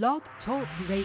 Blog Talk Radio. I'm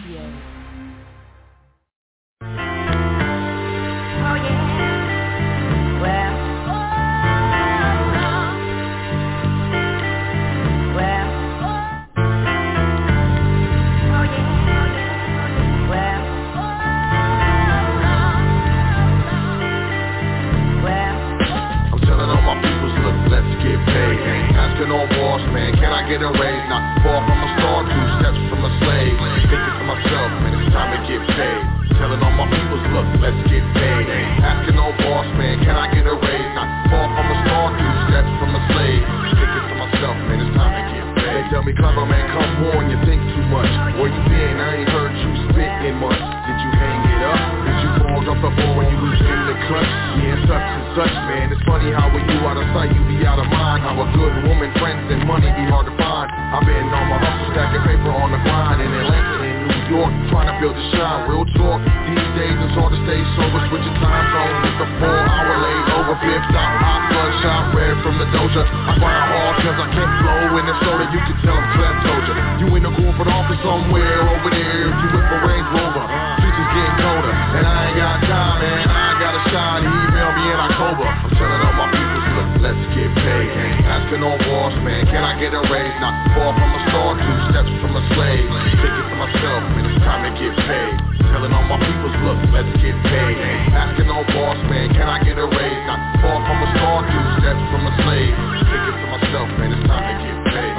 telling all my peoples, look, let's get paid. Ain't asking no boss, man, can I get a raise? Not far from a star, 2 steps from a slave. Thinking to myself, man, it's time to get paid. Telling all my peoples, look, let's get paid. Asking no boss, man, can I get a raise? Not far from a star, 2 steps from a slave. Thinking to myself, man, it's time to get paid. They tell me, clever man, come on, you think too much. Where you been? I ain't heard you spit in much. Did you hang it up? Did you fall off the ball when you was in the clutch? Yeah, such and such, man, it's funny how when you out of sight, you be out of mind. How a good woman, friends, and money be hard to find. I've been on my hustle, stacking paper on the grind in Atlanta and New York, trying to build a shine. Real talk, these days it's hard to stay sober. Switch your time zone, it's a 4-hour layover. Fifth stop, hot blood shot, red from the doja. I grind hard cause I can't flow in the soda. You can tell I'm kleptoja. You in a corporate office somewhere over there. If you with a Range Rover, streets getting colder. And I ain't got time, man, I gotta shine. Email me in October. I'm telling all my people, look, let's get paid. Ain't asking no boss, man, can I get a raise? Not far from a star, 2 steps from a slave. Thinking to myself, man, it's time to get paid. Telling all my peoples, look, let's get paid. Asking no boss, man, can I get a raise? Not far from a star, 2 steps from a slave. Thinking to myself, man, it's time to get paid.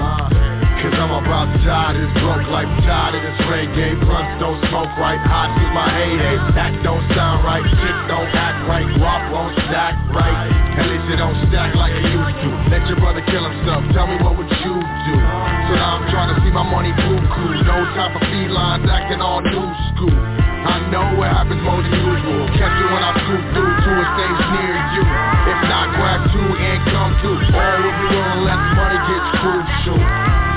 Cause I'm about to die, this broke life died in this reggae. Blunts don't smoke right, hot is my heyday. Act don't sound right, shit don't act right. Rock won't stack right, at least it don't stack like it used to. Let your brother kill himself, tell me what would you do? So now I'm trying to see my money boo cool. No time for felines acting all new school. I know what happens more than usual. Catch you when I scoop through to a stage near you. If not, grab two and come to. All will be willing, let money get crucial.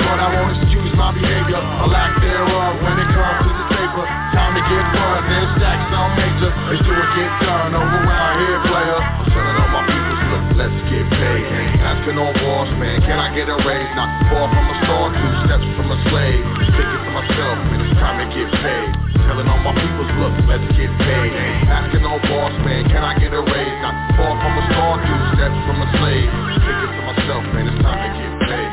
But I won't excuse my behavior, a lack thereof when it comes to the paper. Time to get burned, there's stacks on major. It's do it get done over around here, player. I'm telling all my people, look, let's get paid. Asking no boss, man, can I get a raise? Not far from a star, 2 steps from a slave. Thinking for myself, man, it's time to get paid. Telling all my people, look, let's get paid. Asking no boss, man, can I get a raise? Not far from a star, 2 steps from a slave. Thinking for myself, man, it's time to get paid.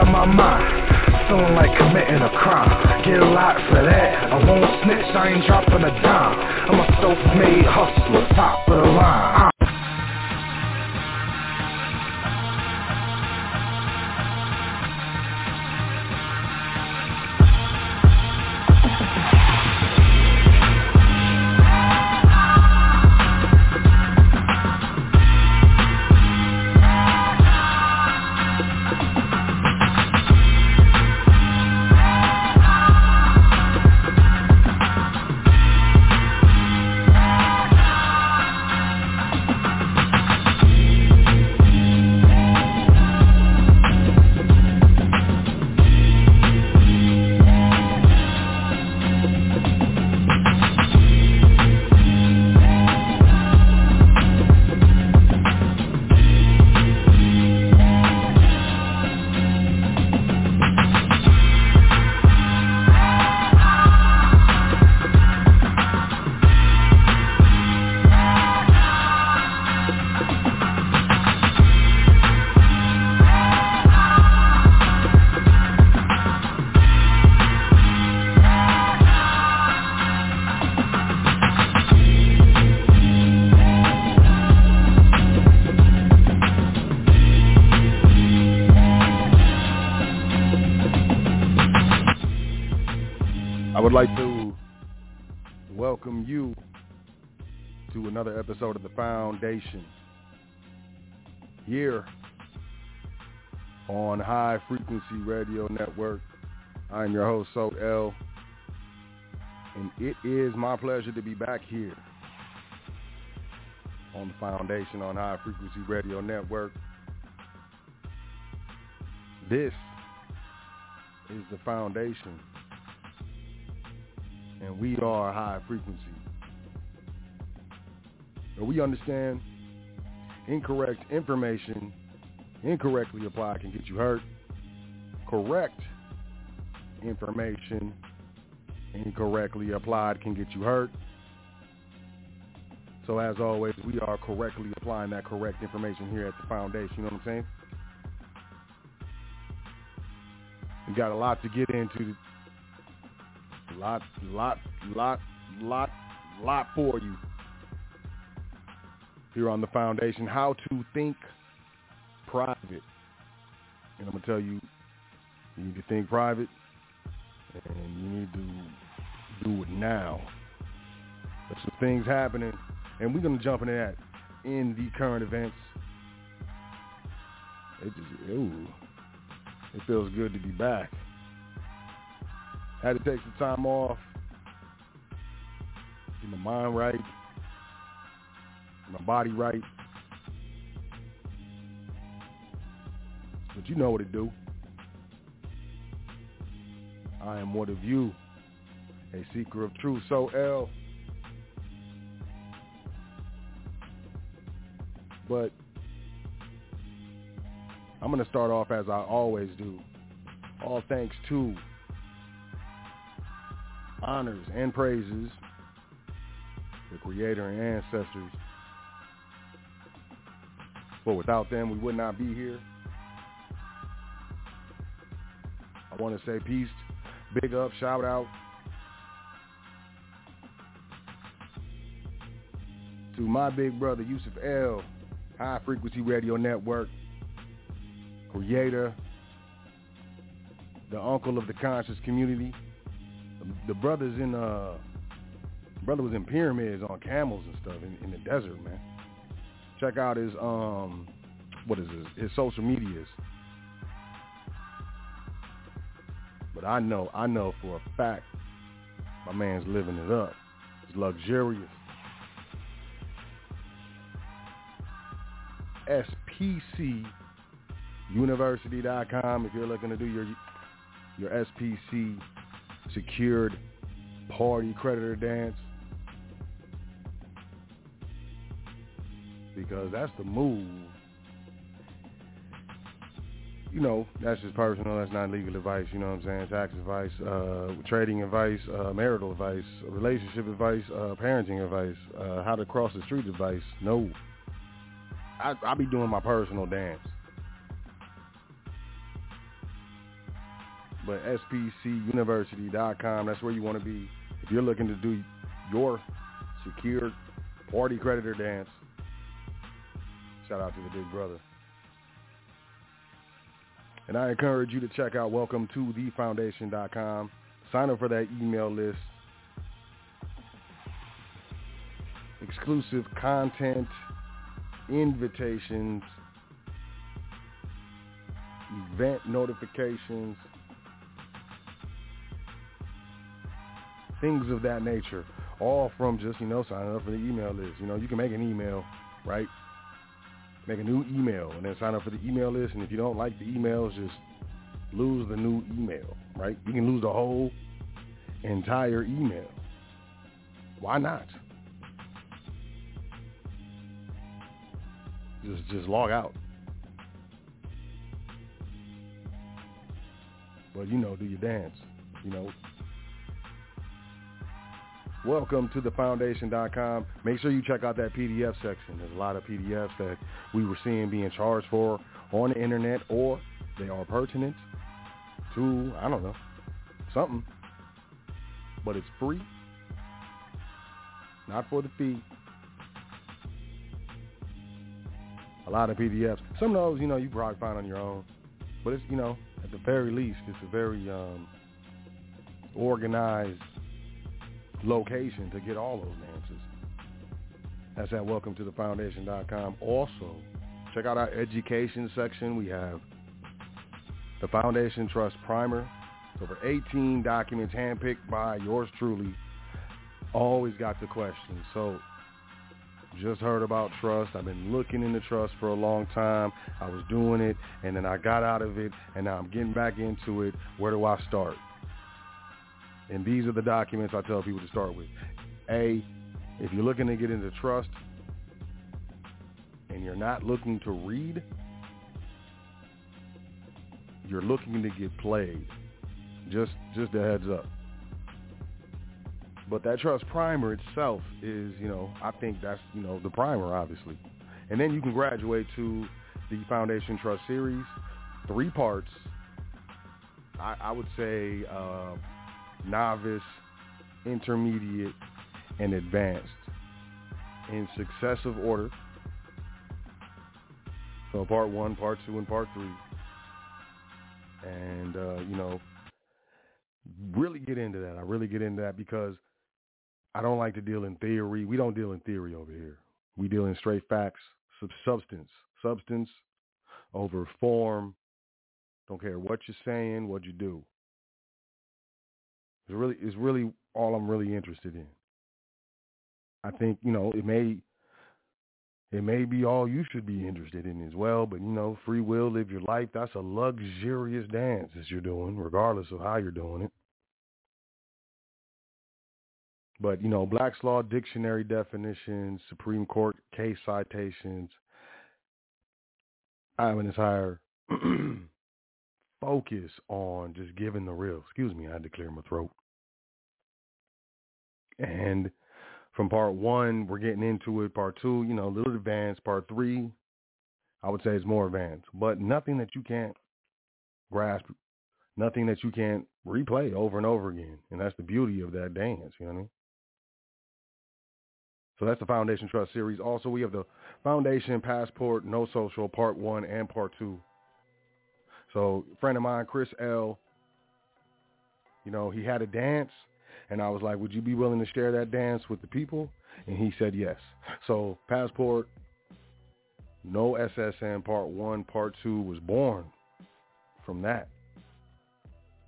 out of my mind. Feeling like committing a crime. Get locked for that. I won't snitch, I ain't dropping a dime. I'm a self-made hustler, top of the line. I'd like to welcome you to another episode of The Foundation here on High Frequency Radio Network. I'm your host, Sot El, and it is my pleasure to be back here on The Foundation on High Frequency Radio Network. This is The Foundation. And we are high frequency. So we understand incorrect information, incorrectly applied, can get you hurt. Correct information, incorrectly applied, can get you hurt. So as always, we are correctly applying that correct information here at the Foundation. You know what I'm saying? We got a lot to get into. Lot for you here on the Foundation. How to think private. And I'm going to tell you, you need to think private and you need to do it now. There's some things happening and we're going to jump into that in the current events. It feels good to be back. Had to take some time off, get my mind right, get my body right. But you know what it do. I am one of you, a seeker of truth. So L. But I'm going to start off as I always do. All thanks to honors and praises the Creator and ancestors, for without them we would not be here. I want to say peace, big up, shout out to my big brother Yusuf L, High Frequency Radio Network, Creator, the uncle of the conscious community. The brothers in brother was in pyramids on camels and stuff in the desert, man. Check out his his social medias. But I know for a fact my man's living it up. It's luxurious. SPCUniversity.com if you're looking to do your SPC secured party creditor dance, because that's the move. You know, that's just personal, that's not legal advice, you know what I'm saying? Tax advice, trading advice, marital advice, relationship advice, parenting advice, how to cross the street advice. No, I be doing my personal dance. But spcuniversity.com, that's where you want to be. If you're looking to do your secured party creditor dance, shout out to the big brother. And I encourage you to check out welcometothefoundation.com. Sign up for that email list. Exclusive content, invitations, event notifications, things of that nature, all from just, signing up for the email list. You can make an email, right? Make a new email and then sign up for the email list. And if you don't like the emails, just lose the new email, right? You can lose the whole entire email. Why not? Just log out. But, do your dance, Welcome to the foundation.com. Make sure you check out that PDF section. There's a lot of PDFs that we were seeing being charged for on the internet, or they are pertinent to, something. But it's free, not for the fee. A lot of PDFs. Some of those, you probably find on your own. But it's, at the very least, it's a very organized location to get all those answers. That's at welcometothefoundation.com. Also, check out our education section. We have the Foundation Trust Primer. It's over 18 documents handpicked by yours truly. Always got the question. So, just heard about trust. I've been looking into trust for a long time. I was doing it, and then I got out of it, and now I'm getting back into it. Where do I start? And these are the documents I tell people to start with. A, if you're looking to get into trust and you're not looking to read, you're looking to get played. Just a heads up. But that trust primer itself is, I think that's, the primer, obviously. And then you can graduate to the Foundation Trust Series, 3 parts. I would say novice, intermediate, and advanced in successive order. So part 1, part 2, and part 3. And, really get into that. I really get into that because I don't like to deal in theory. We don't deal in theory over here. We deal in straight facts, substance over form. Don't care what you're saying, what you do. It's really all I'm really interested in. I think, it may be all you should be interested in as well, but, free will, live your life. That's a luxurious dance that you're doing, regardless of how you're doing it. But, Black's Law Dictionary definitions, Supreme Court case citations, I have an entire focus on just giving the real. Excuse me, I had to clear my throat. And from part 1, we're getting into it. Part 2, a little advanced. Part 3, I would say it's more advanced. But nothing that you can't grasp, nothing that you can't replay over and over again. And that's the beauty of that dance, So that's the Foundation Trust Series. Also, we have the Foundation Passport No Social, Part 1 and Part 2. So a friend of mine, Chris L., he had a dance, and I was like, would you be willing to share that dance with the people? And he said yes. So Passport No SSN, Part 1, Part 2 was born from that.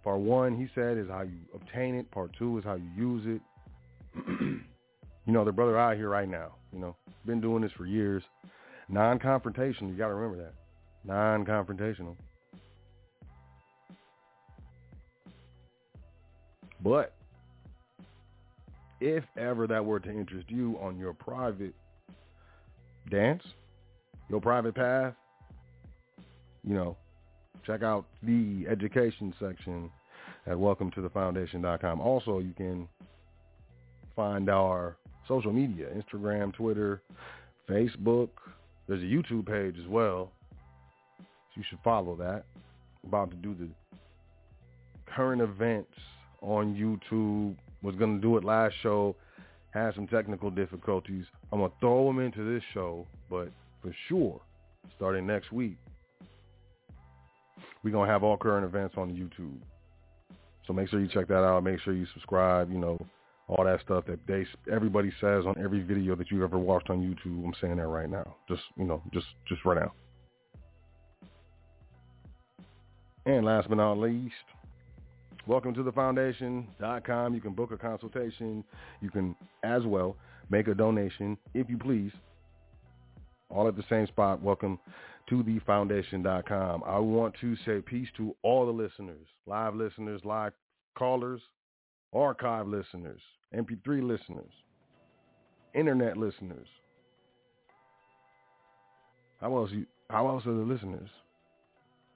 Part 1, he said, is how you obtain it. Part 2 is how you use it. The brother out here right now, been doing this for years. Non-confrontational. You got to remember that. Non-confrontational. But if ever that were to interest you on your private dance, your private path, check out the education section at welcometothefoundation.com. Also, you can find our social media, Instagram, Twitter, Facebook. There's a YouTube page as well. You should follow that. I'm about to do the current events on YouTube. Was going to do it last show. Had some technical difficulties. I'm going to throw them into this show, but for sure, starting next week, we're going to have all current events on YouTube. So make sure you check that out. Make sure you subscribe, you know, all that stuff that everybody says on every video that you've ever watched on YouTube. I'm saying that right now. Just right now. And last but not least, welcome to the foundation.com. You can book a consultation. You can as well make a donation if you please. All at the same spot. Welcome to the foundation.com. I want to say peace to all the listeners, live callers, archive listeners, MP3 listeners, internet listeners. How else are the listeners?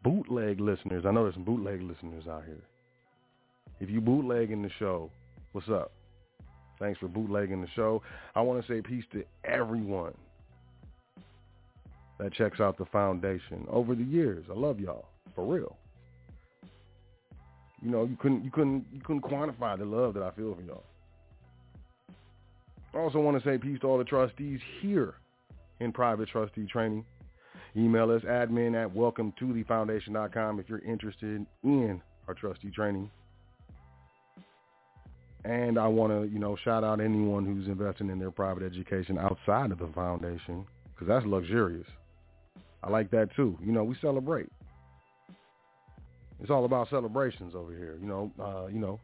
Bootleg listeners. I know there's some bootleg listeners out here. If you bootlegging the show, what's up? Thanks for bootlegging the show. I want to say peace to everyone that checks out the foundation over the years. I love y'all, for real. You know, you couldn't quantify the love that I feel for y'all. I also want to say peace to all the trustees here in private trustee training. Email us admin@welcometothefoundation.com if you're interested in our trustee training. And I want to, you know, shout out anyone who's investing in their private education outside of the foundation, because that's luxurious. I like that, too. You know, we celebrate. It's all about celebrations over here. You know,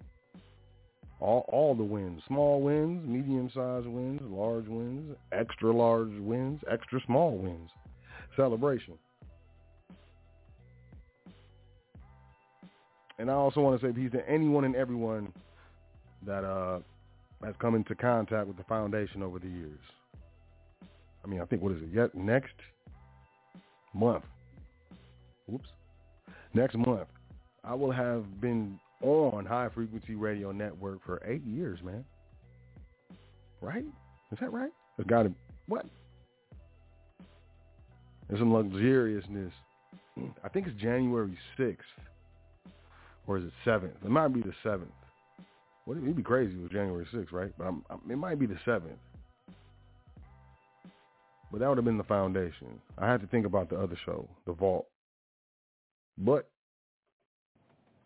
all the wins, small wins, medium-sized wins, large wins, extra large wins, extra small wins. Celebration. And I also want to say peace to anyone and everyone that has come into contact with the foundation over the years. I mean, I think, what is it, next month, I will have been on High Frequency Radio Network for 8 years, man. Right? Is that right? It's got to, what? There's some luxuriousness. I think it's January 6th, or is it 7th? It might be the 7th. Well, it'd be crazy if it was January 6th, right? But it might be the 7th. But that would have been the foundation. I had to think about the other show, The Vault. But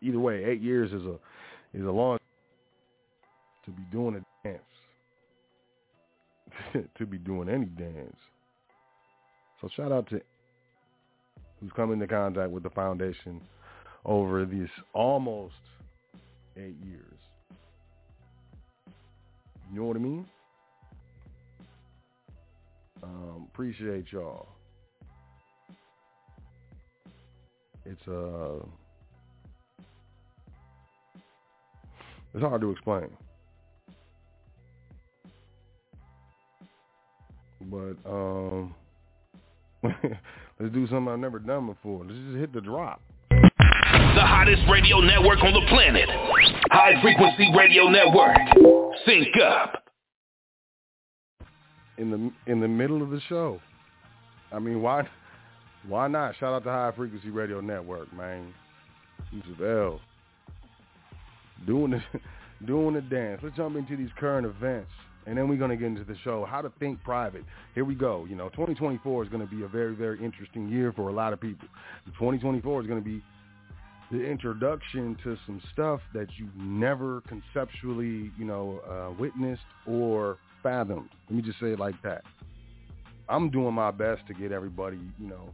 either way, 8 years is a long to be doing a dance, to be doing any dance. So shout out to who's come into contact with the foundation over these almost 8 years. You know what I mean? Appreciate y'all. It's hard to explain, but let's do something I've never done before. Let's just hit the drop. The hottest radio network on the planet, High Frequency Radio Network. Sync up. In the middle of the show. I mean, why not? Shout out to High Frequency Radio Network, man. Yusuf L. Doing the dance. Let's jump into these current events, and then we're going to get into the show, How to Think Private. Here we go. You know, 2024 is going to be a very, very interesting year for a lot of people. 2024 is going to be the introduction to some stuff that you've never conceptually, you know, witnessed or fathomed. Let me just say it like that. I'm doing my best to get everybody, you know,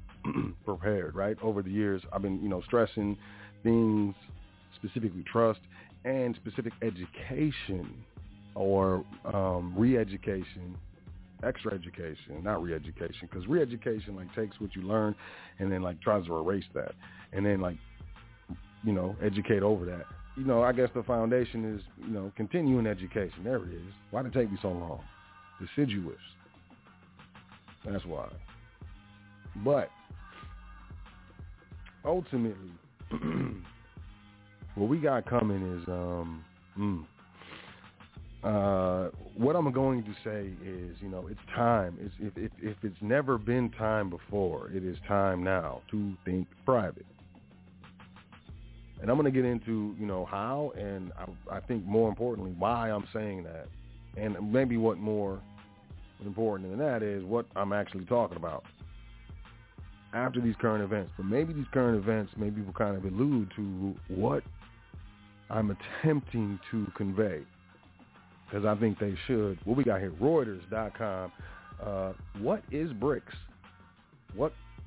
prepared, right? Over the years, I've been, you know, stressing things, specifically trust and specific education or re-education, extra education, not re-education, because re-education, like, takes what you learn and then, like, tries to erase that and then, like, you know, educate over that. You know, I guess the foundation is, you know, continuing education. There it is. Why did it take me so long? Deciduous. That's why. But ultimately, what we got coming is, what I'm going to say is, you know, it's time. If it's never been time before, it is time now to think private. And I'm going to get into, you know, how, and I think more importantly, why I'm saying that. And maybe what more important than that is what I'm actually talking about after these current events. But maybe these current events, maybe will kind of allude to what I'm attempting to convey, because I think they should. What we got here, Reuters.com. What is BRICS?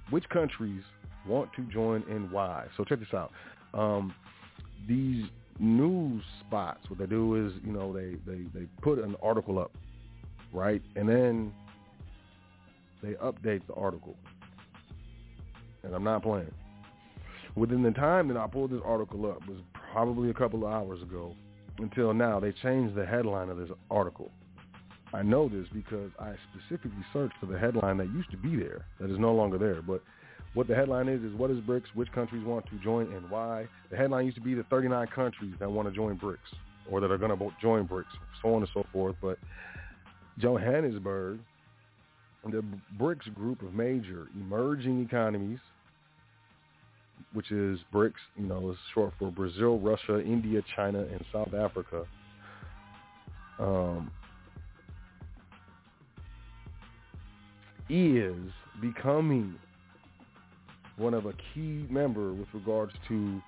Which countries want to join and why? So check this out. These news spots, what they do is, you know, they put an article up, right? And then they update the article. And I'm not playing. Within the time that I pulled this article up was probably a couple of hours ago until now, they changed the headline of this article. I know this because I specifically searched for the headline that used to be there, that is no longer there. But what the headline is what is BRICS, which countries want to join, and why. The headline used to be the 39 countries that want to join BRICS, or that are going to join BRICS, so on and so forth. But Johannesburg, the BRICS group of major emerging economies, which is BRICS, you know, is short for Brazil, Russia, India, China, and South Africa. Is becoming one of a key member with regards to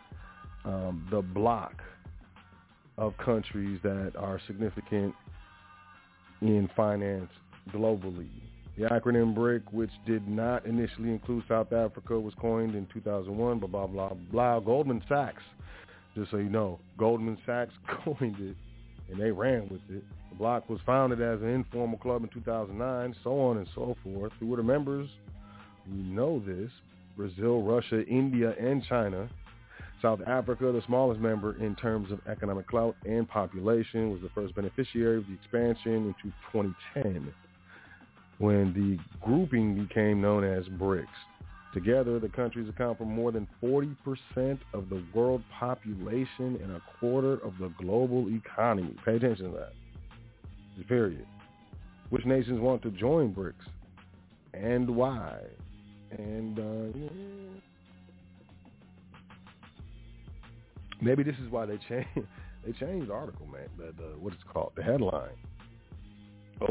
the block of countries that are significant in finance globally. The acronym BRIC, which did not initially include South Africa, was coined in 2001, blah, blah, blah, blah. Goldman Sachs, just so you know, Goldman Sachs coined it, and they ran with it. The bloc was founded as an informal club in 2009, so on and so forth. Who were the members? We know this. Brazil, Russia, India, and China. South Africa, the smallest member in terms of economic clout and population, was the first beneficiary of the expansion into 2010, when the grouping became known as BRICS. Together, the countries account for more than 40% of the world population and a quarter of the global economy. Pay attention to that. Period. Which nations want to join BRICS and why? And maybe this is why they changed the article, man. What it's called, the headline.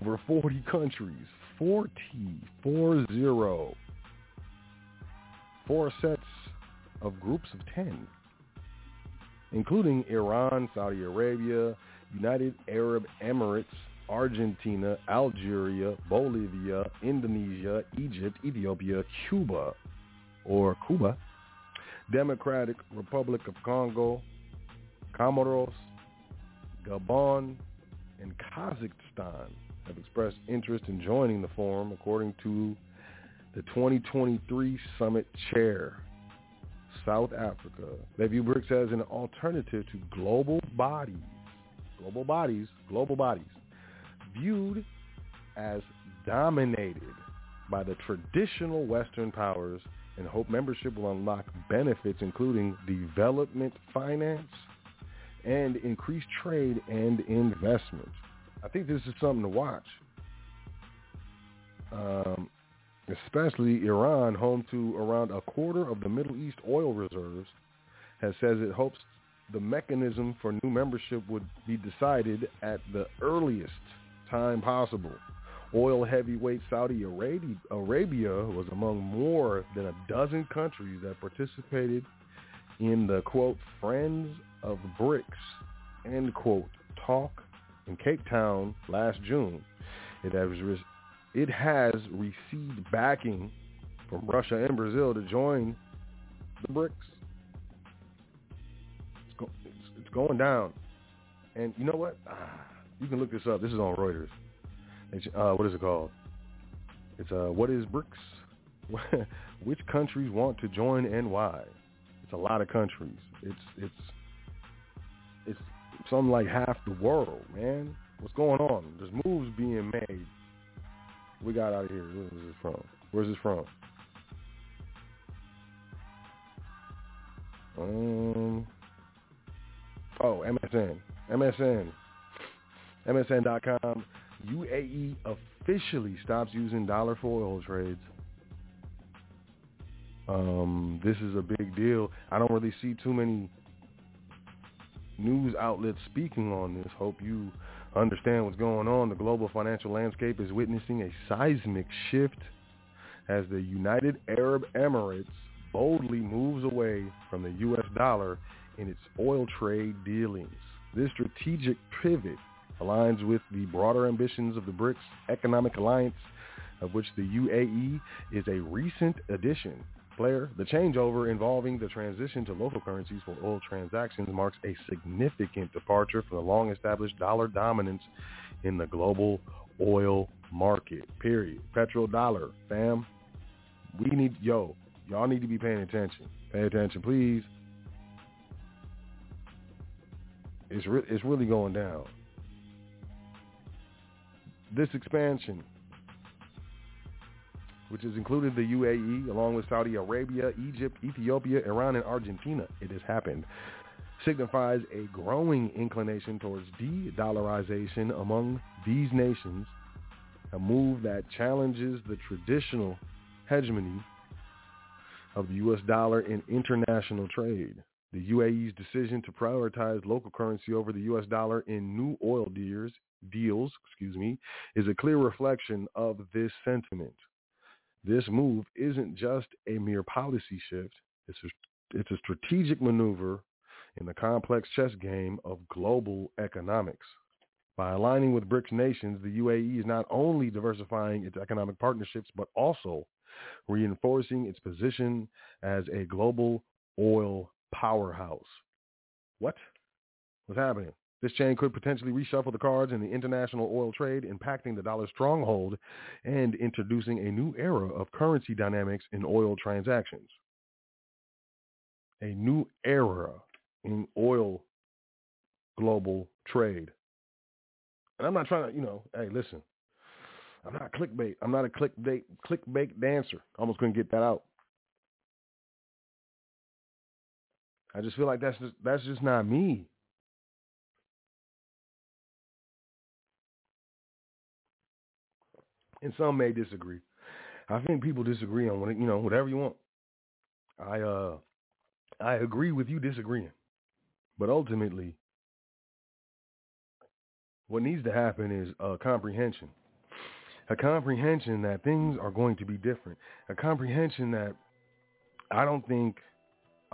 Over 40 countries, 40, 4-0. Four sets of groups of 10, including Iran, Saudi Arabia, United Arab Emirates, Argentina, Algeria, Bolivia, Indonesia, Egypt, Ethiopia, Cuba, Democratic Republic of Congo, Comoros, Gabon, and Kazakhstan have expressed interest in joining the forum, according to the 2023 Summit Chair, South Africa. They view BRICS as an alternative to global bodies, viewed as dominated by the traditional Western powers, and hope membership will unlock benefits including development finance and increased trade and investment. I think this is something to watch. Especially Iran, home to around a quarter of the Middle East oil reserves, has says it hopes the mechanism for new membership would be decided at the earliest time possible. Oil heavyweight Saudi Arabia was among more than a dozen countries that participated in the, quote, Friends of BRICS, end quote, talk in Cape Town last June. It has received backing from Russia and Brazil to join the BRICS. It's going down. And you know what? You can look this up. This is on Reuters. What is it called? It's what is BRICS? Which countries want to join and why? It's a lot of countries. It's something like half the world, man. What's going on? There's moves being made. We got out of here. Where's this from? MSN. MSN.com. UAE officially stops using dollar for oil trades. This is a big deal. I don't really see too many news outlets speaking on this. Hope you understand what's going on. The global financial landscape is witnessing a seismic shift as the United Arab Emirates boldly moves away from the U.S. dollar in its oil trade dealings. This strategic pivot aligns with the broader ambitions of the BRICS Economic Alliance, of which the UAE is a recent addition. Player, the changeover involving the transition to local currencies for oil transactions marks a significant departure from the long-established dollar dominance in the global oil market, period. Petrodollar, fam. We need, y'all need to be paying attention. Pay attention, please. It's really going down. This expansion, which has included the UAE, along with Saudi Arabia, Egypt, Ethiopia, Iran, and Argentina, it has happened, signifies a growing inclination towards de-dollarization among these nations, a move that challenges the traditional hegemony of the U.S. dollar in international trade. The UAE's decision to prioritize local currency over the U.S. dollar in new oil deals, is a clear reflection of this sentiment. This move isn't just a mere policy shift. It's a strategic maneuver in the complex chess game of global economics. By aligning with BRICS nations, the UAE is not only diversifying its economic partnerships, but also reinforcing its position as a global oil powerhouse. What's happening? This change could potentially reshuffle the cards in the international oil trade, impacting the dollar's stronghold and introducing a new era of currency dynamics in oil transactions. A new era in oil global trade. And I'm not trying to, hey, listen. I'm not clickbait. I'm not a clickbait dancer. Almost couldn't get that out. I just feel like that's just not me. And some may disagree. I think people disagree on whatever you want. I agree with you disagreeing, but ultimately, what needs to happen is a comprehension that things are going to be different. A comprehension that I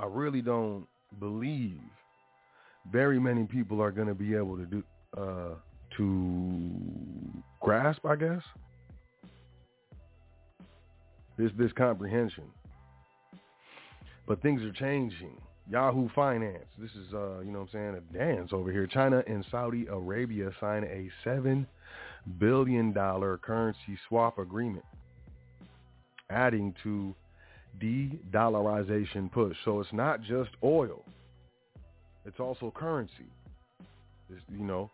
really don't believe very many people are going to be able to do to grasp, I guess. This comprehension. But things are changing. Yahoo Finance. This is, a dance over here. China and Saudi Arabia sign a $7 billion currency swap agreement, adding to de-dollarization push. So it's not just oil. It's also currency. It's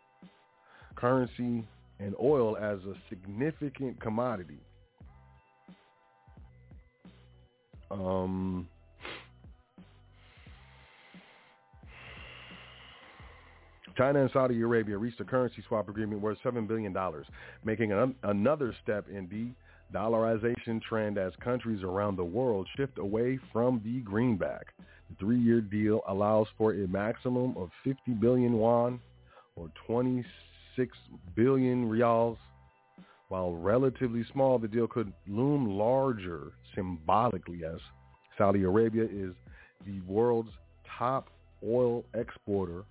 currency and oil as a significant commodity. China and Saudi Arabia reached a currency swap agreement worth $7 billion, making another step in the dollarization trend as countries around the world shift away from the greenback. The three-year deal allows for a maximum of 50 billion won or 26 billion reals. While relatively small, the deal could loom larger symbolically as Saudi Arabia is the world's top oil exporter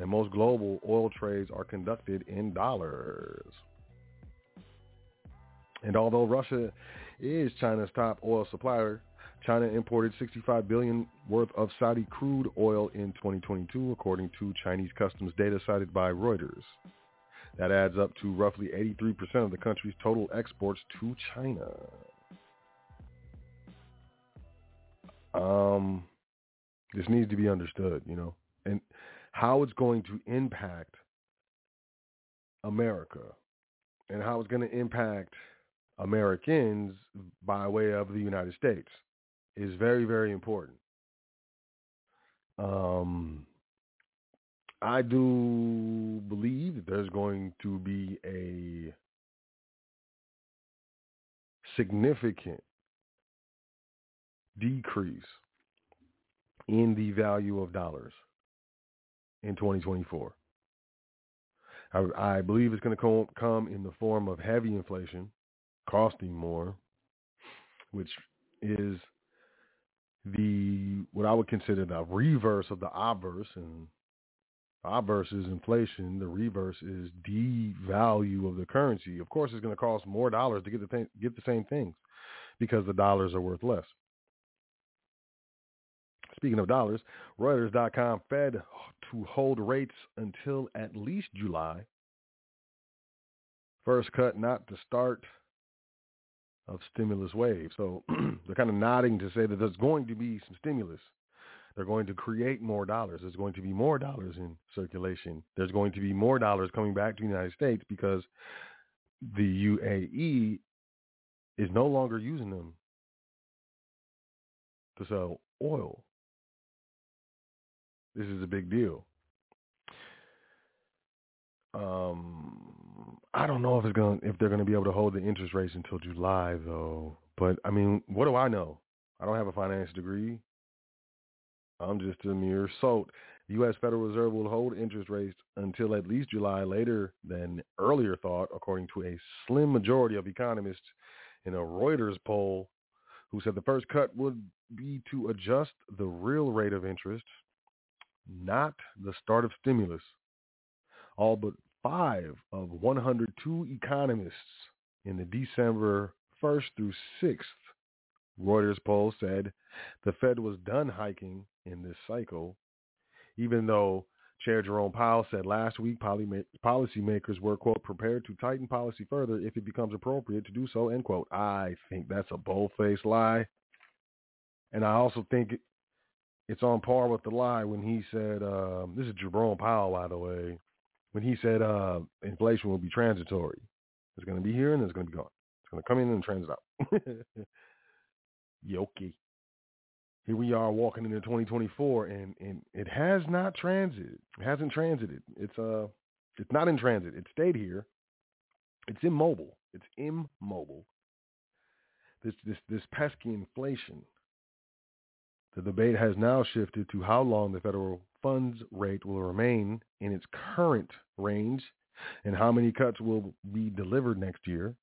and most global oil trades are conducted in dollars. And although Russia is China's top oil supplier, China imported 65 billion worth of Saudi crude oil in 2022, according to Chinese customs data cited by Reuters. That adds up to roughly 83% of the country's total exports to China. This needs to be understood, and how it's going to impact America and how it's going to impact Americans by way of the United States is very, very important. I do believe that there's going to be a significant decrease in the value of dollars in 2024. I believe it's going to come in the form of heavy inflation, costing more, which is what I would consider the reverse of the obverse. And the obverse is inflation. The reverse is devalue of the currency. Of course, it's going to cost more dollars to get the same things because the dollars are worth less. Speaking of dollars, Reuters.com, Fed to hold rates until at least July. First cut, not the start of stimulus wave. So they're kind of nodding to say that there's going to be some stimulus. They're going to create more dollars. There's going to be more dollars in circulation. There's going to be more dollars coming back to the United States because the UAE is no longer using them to sell oil. This is a big deal. I don't know if they're going to be able to hold the interest rates until July, though. But, I mean, what do I know? I don't have a finance degree. I'm just a mere sot. The U.S. Federal Reserve will hold interest rates until at least July, later than earlier thought, according to a slim majority of economists in a Reuters poll who said the first cut would be to adjust the real rate of interest, not the start of stimulus. All but 5 of 102 economists in the December 1st through 6th Reuters poll said the Fed was done hiking in this cycle, even though Chair Jerome Powell said last week policymakers were, quote, prepared to tighten policy further if it becomes appropriate to do so, end quote. I think that's a bold-faced lie. And I also think it's on par with the lie when he said, this is Jerome Powell, by the way, when he said inflation will be transitory. It's going to be here and it's going to be gone. It's going to come in and transit out. Yoki. Here we are walking into 2024, and it has not transited. It hasn't transited. It's not in transit. It stayed here. It's immobile. It's immobile. This pesky inflation. The debate has now shifted to how long the federal funds rate will remain in its current range and how many cuts will be delivered next year,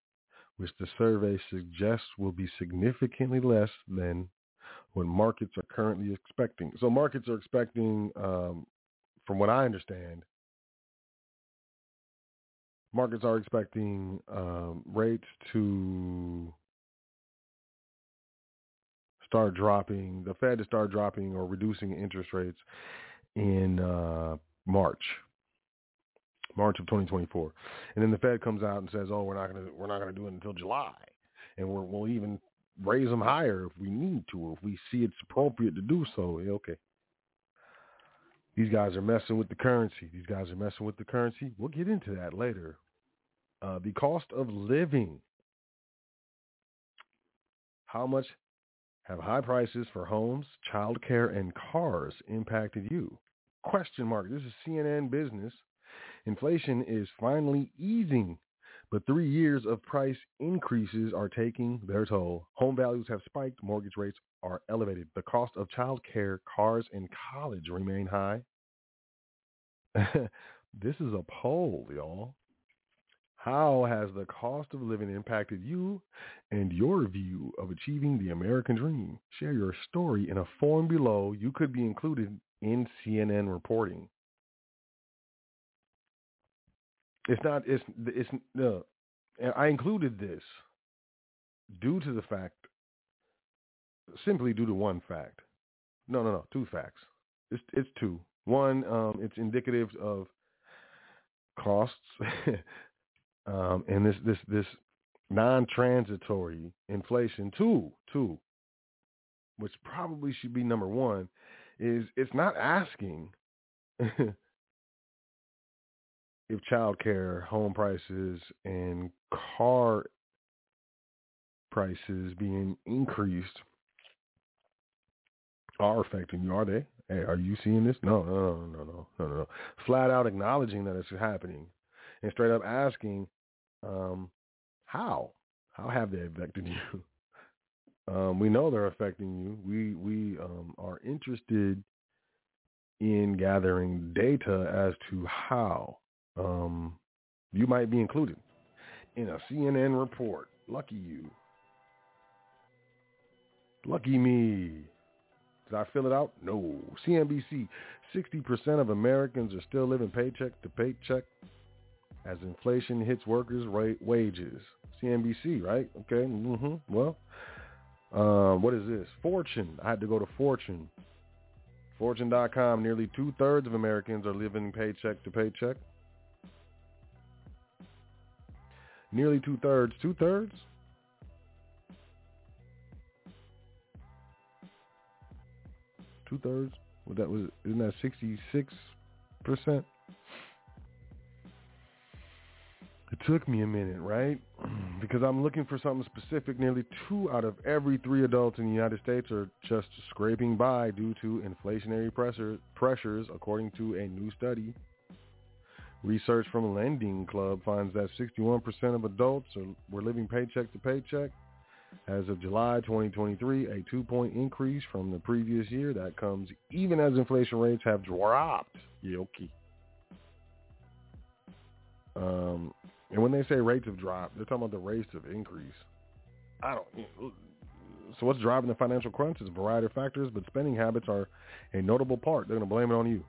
which the survey suggests will be significantly less than what markets are currently expecting. So markets are expecting, from what I understand, markets are expecting rates to start dropping, the Fed to start dropping or reducing interest rates in March of 2024, and then the Fed comes out and says, "Oh, we're not gonna do it until July, and we'll even raise them higher if we need to, or if we see it's appropriate to do so." Okay, these guys are messing with the currency. We'll get into that later. The cost of living. How much have high prices for homes, childcare, and cars impacted you? Question mark. This is CNN Business. Inflation is finally easing, but 3 years of price increases are taking their toll. Home values have spiked. Mortgage rates are elevated. The cost of child care, cars, and college remain high. This is a poll, y'all. How has the cost of living impacted you and your view of achieving the American dream? Share your story in a form below. You could be included in CNN reporting. I included this simply due to one fact. No, two facts. It's two. One, it's indicative of costs. And this non-transitory inflation, two, which probably should be number one, is it's not asking if childcare, home prices, and car prices being increased are affecting you, are they? Hey, are you seeing this? No. Flat out acknowledging that it's happening and straight up asking, how have they affected you? We know they're affecting you. We are interested in gathering data as to how you might be included in a CNN report. Lucky you. Lucky me. Did I fill it out? No. CNBC, 60% of Americans are still living paycheck to paycheck as inflation hits workers' wages. CNBC, right? Okay. Mm-hmm. Well, what is this? Fortune. I had to go to Fortune. Fortune.com, nearly two-thirds of Americans are living paycheck to paycheck. Nearly two-thirds. Two-thirds? Two-thirds? Well, that was, isn't that 66%? It took me a minute, right? Because I'm looking for something specific. Nearly 2 out of every 3 adults in the United States are just scraping by due to inflationary pressures, according to a new study. Research from Lending Club finds that 61% of adults were living paycheck to paycheck as of July 2023, a 2-point increase from the previous year. That comes even as inflation rates have dropped. Yoki. And when they say rates have dropped, they're talking about the rates of increase. So what's driving the financial crunch is a variety of factors, but spending habits are a notable part. They're going to blame it on you.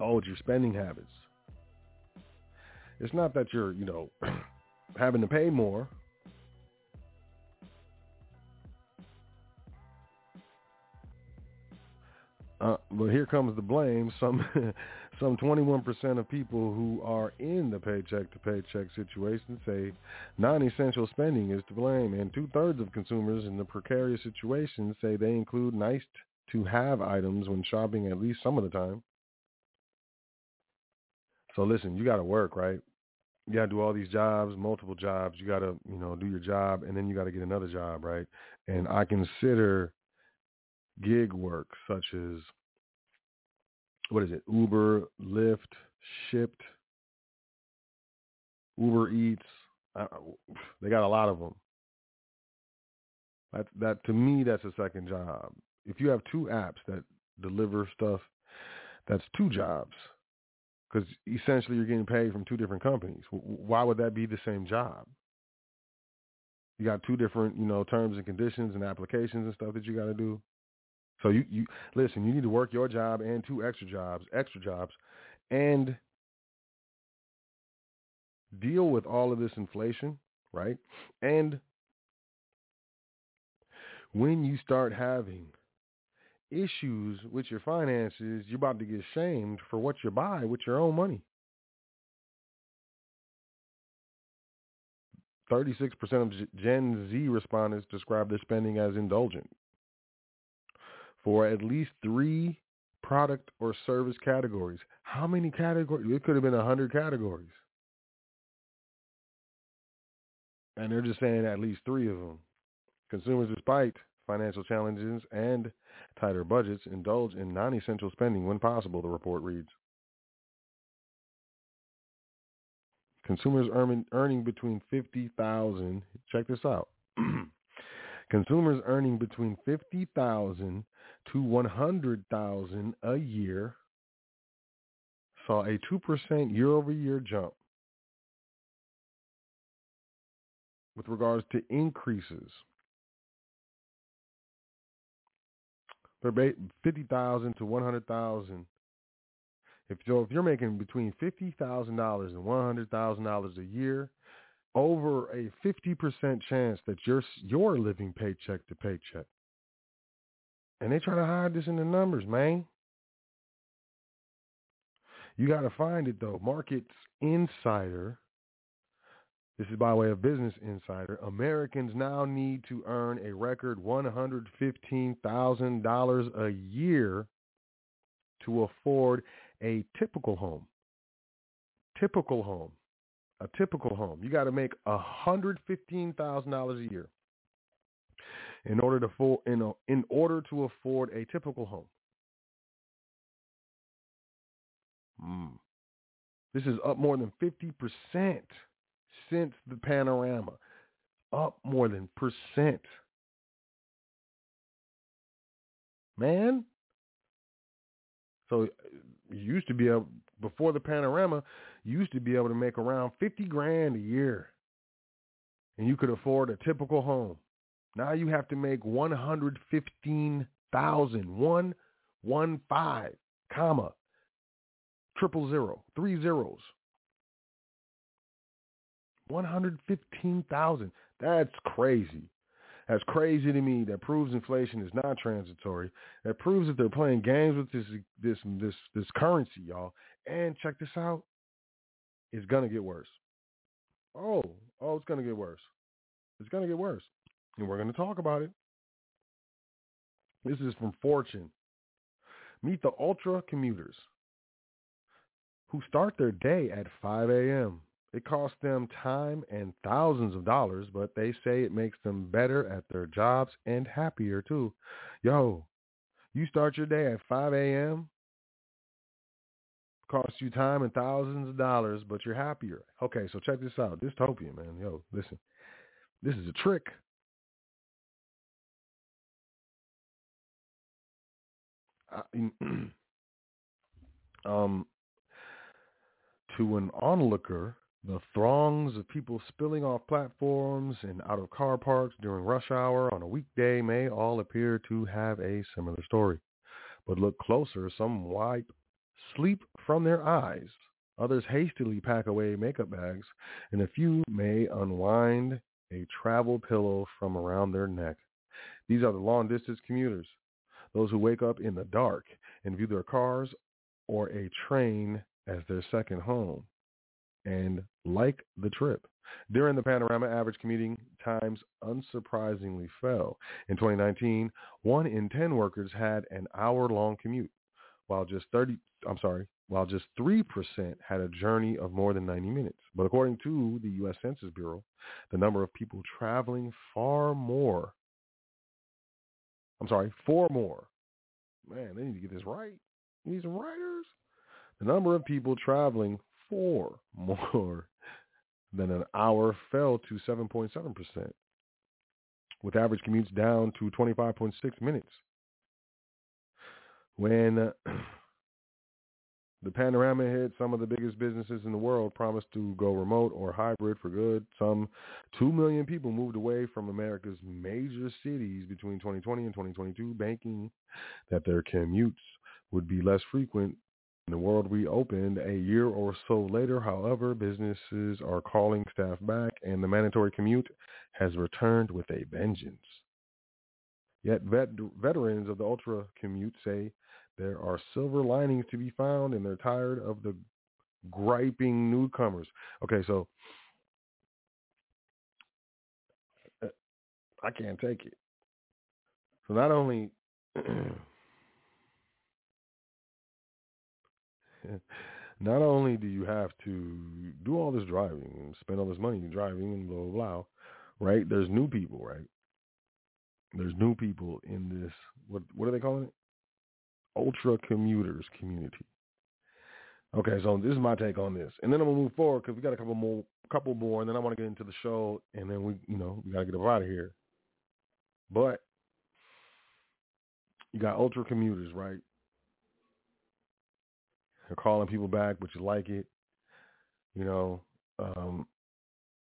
Oh, it's your spending habits. It's not that you're, you know, having to pay more. But here comes the blame. Some 21% of people who are in the paycheck-to-paycheck situation say non-essential spending is to blame, and two-thirds of consumers in the precarious situation say they include nice-to-have items when shopping at least some of the time. So listen, you got to work, right? You got to do all these jobs, multiple jobs. You got to, you know, do your job, and then you got to get another job, right? And I consider gig work such as, what is it? Uber, Lyft, Shipt, Uber Eats. They got a lot of them. That to me, that's a second job. If you have 2 apps that deliver stuff, that's 2 jobs. Because essentially you're getting paid from 2 different companies. Why would that be the same job? You got 2 different, you know, terms and conditions and applications and stuff that you got to do. So you listen, you need to work your job and 2 extra jobs, and deal with all of this inflation, right? And when you start having issues with your finances, you're about to get shamed for what you buy with your own money. 36% of Gen Z respondents describe their spending as indulgent for at least 3 product or service categories. How many categories? It could have been 100 categories. And they're just saying at least 3 of them. Consumers, despite financial challenges and tighter budgets, indulge in non-essential spending when possible, the report reads. Consumers earning between 50,000, check this out. Consumers earning between $50,000 to $100,000 a year saw a 2% year-over-year jump with regards to increases. $50,000 to $100,000. If you're making between $50,000 and $100,000 a year, over a 50% chance that you're living paycheck to paycheck. And they try to hide this in the numbers, man. You got to find it, though. Markets Insider. This is by way of Business Insider. Americans now need to earn a record $115,000 a year to afford a typical home. A typical home. You got to make $115,000 a year in order to afford a typical home. This is up more than 50% since the panorama. Up more than percent. Man, So you used to be able, before the panorama, you used to be able to make around $50,000 a year, and you could afford a typical home. Now you have to make $115,000, 115, comma, 000, 3 zeros. 115,000. That's crazy. That's crazy to me. That proves inflation is not transitory. That proves that they're playing games with this currency, y'all. And check this out. It's gonna get worse. Oh, it's gonna get worse. It's gonna get worse, and we're gonna talk about it. This is from Fortune. Meet the ultra commuters who start their day at 5 a.m. It costs them time and thousands of dollars, but they say it makes them better at their jobs and happier too. Yo, you start your day at 5 a.m., costs you time and thousands of dollars, but you're happier. Okay, so check this out. Dystopia, man. Yo, listen. This is a trick. To an onlooker, the throngs of people spilling off platforms and out of car parks during rush hour on a weekday may all appear to have a similar story. But look closer, some wipe sleep from their eyes. Others hastily pack away makeup bags, and a few may unwind a travel pillow from around their neck. These are the long-distance commuters, those who wake up in the dark and view their cars or a train as their second home and like the trip. During the panorama, average commuting times unsurprisingly fell. In 2019, 1 in 10 workers had an hour-long commute, while just 3% had a journey of more than 90 minutes. But according to the U.S. Census Bureau, the number of people traveling four more. Man, they need to get this right. These writers. The number of people traveling 4 more than an hour fell to 7.7%, with average commutes down to 25.6 minutes. When the panorama hit, some of the biggest businesses in the world promised to go remote or hybrid for good. Some 2 million people moved away from America's major cities between 2020 and 2022, banking that their commutes would be less frequent. The world reopened a year or so later. However, businesses are calling staff back, and the mandatory commute has returned with a vengeance. Yet veterans of the ultra commute say there are silver linings to be found, and they're tired of the griping newcomers. Okay, so I can't take it. So not only... Not only do you have to do all this driving and spend all this money driving and blah, blah, blah, right? There's new people, right? There's new people in this, what are they calling it? Ultra commuters community. Okay, so this is my take on this. And then I'm going to move forward because we got a couple more, and then I want to get into the show, and then we got to get up out of here. But you got ultra commuters, right? They're calling people back, but you like it. You know,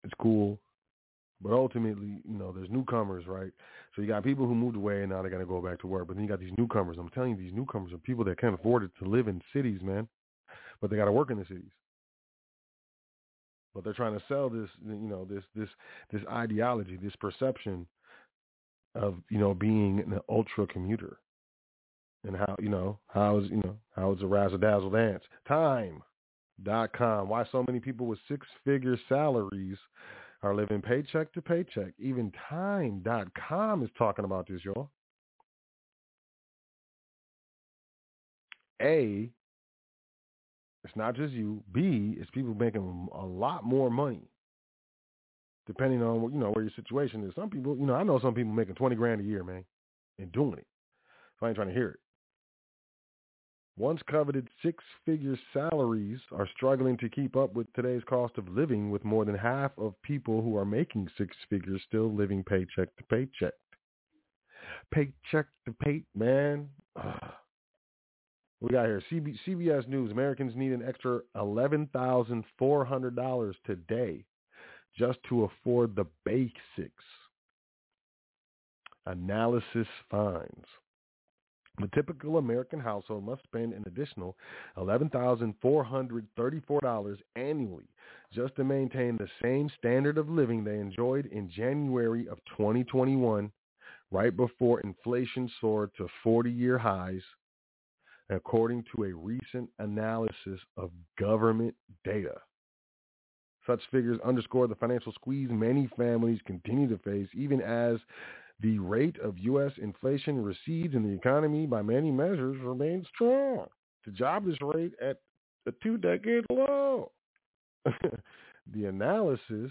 it's cool. But ultimately, you know, there's newcomers, right? So you got people who moved away, and now they got to go back to work. But then you got these newcomers. I'm telling you, these newcomers are people that can't afford it to live in cities, man. But they got to work in the cities. But they're trying to sell this, you know, this ideology, this perception of, you know, being an ultra commuter. And how is a razzle-dazzle dance? Time.com. Why so many people with six-figure salaries are living paycheck to paycheck. Even Time.com is talking about this, y'all. A, it's not just you. B, it's people making a lot more money, depending on, you know, where your situation is. Some people, you know, I know some people making $20,000 a year, man, and doing it. So I ain't trying to hear it. Once coveted six-figure salaries are struggling to keep up with today's cost of living, with more than half of people who are making six figures still living paycheck to paycheck. Paycheck to pay, man. Ugh. We got here, CBS News, Americans need an extra $11,400 today just to afford the basics. Analysis finds the typical American household must spend an additional $11,434 annually just to maintain the same standard of living they enjoyed in January of 2021, right before inflation soared to 40-year highs, according to a recent analysis of government data. Such figures underscore the financial squeeze many families continue to face, even as the rate of U.S. inflation recedes and the economy, by many measures, remains strong. The jobless rate at a 2-decade low. The analysis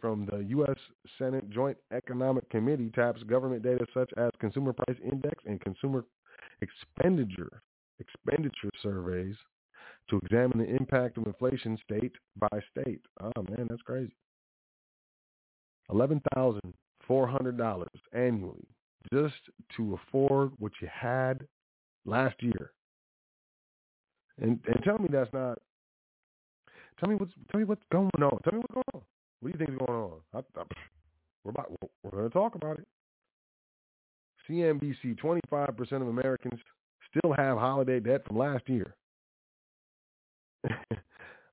from the U.S. Senate Joint Economic Committee taps government data such as Consumer Price Index and Consumer Expenditure surveys to examine the impact of inflation state by state. Oh, man, that's crazy. $11,400 annually just to afford what you had last year. And tell me that's not. Tell me what's going on. Tell me what's going on. What do you think is going on? We're going to talk about it. CNBC, 25% of Americans still have holiday debt from last year.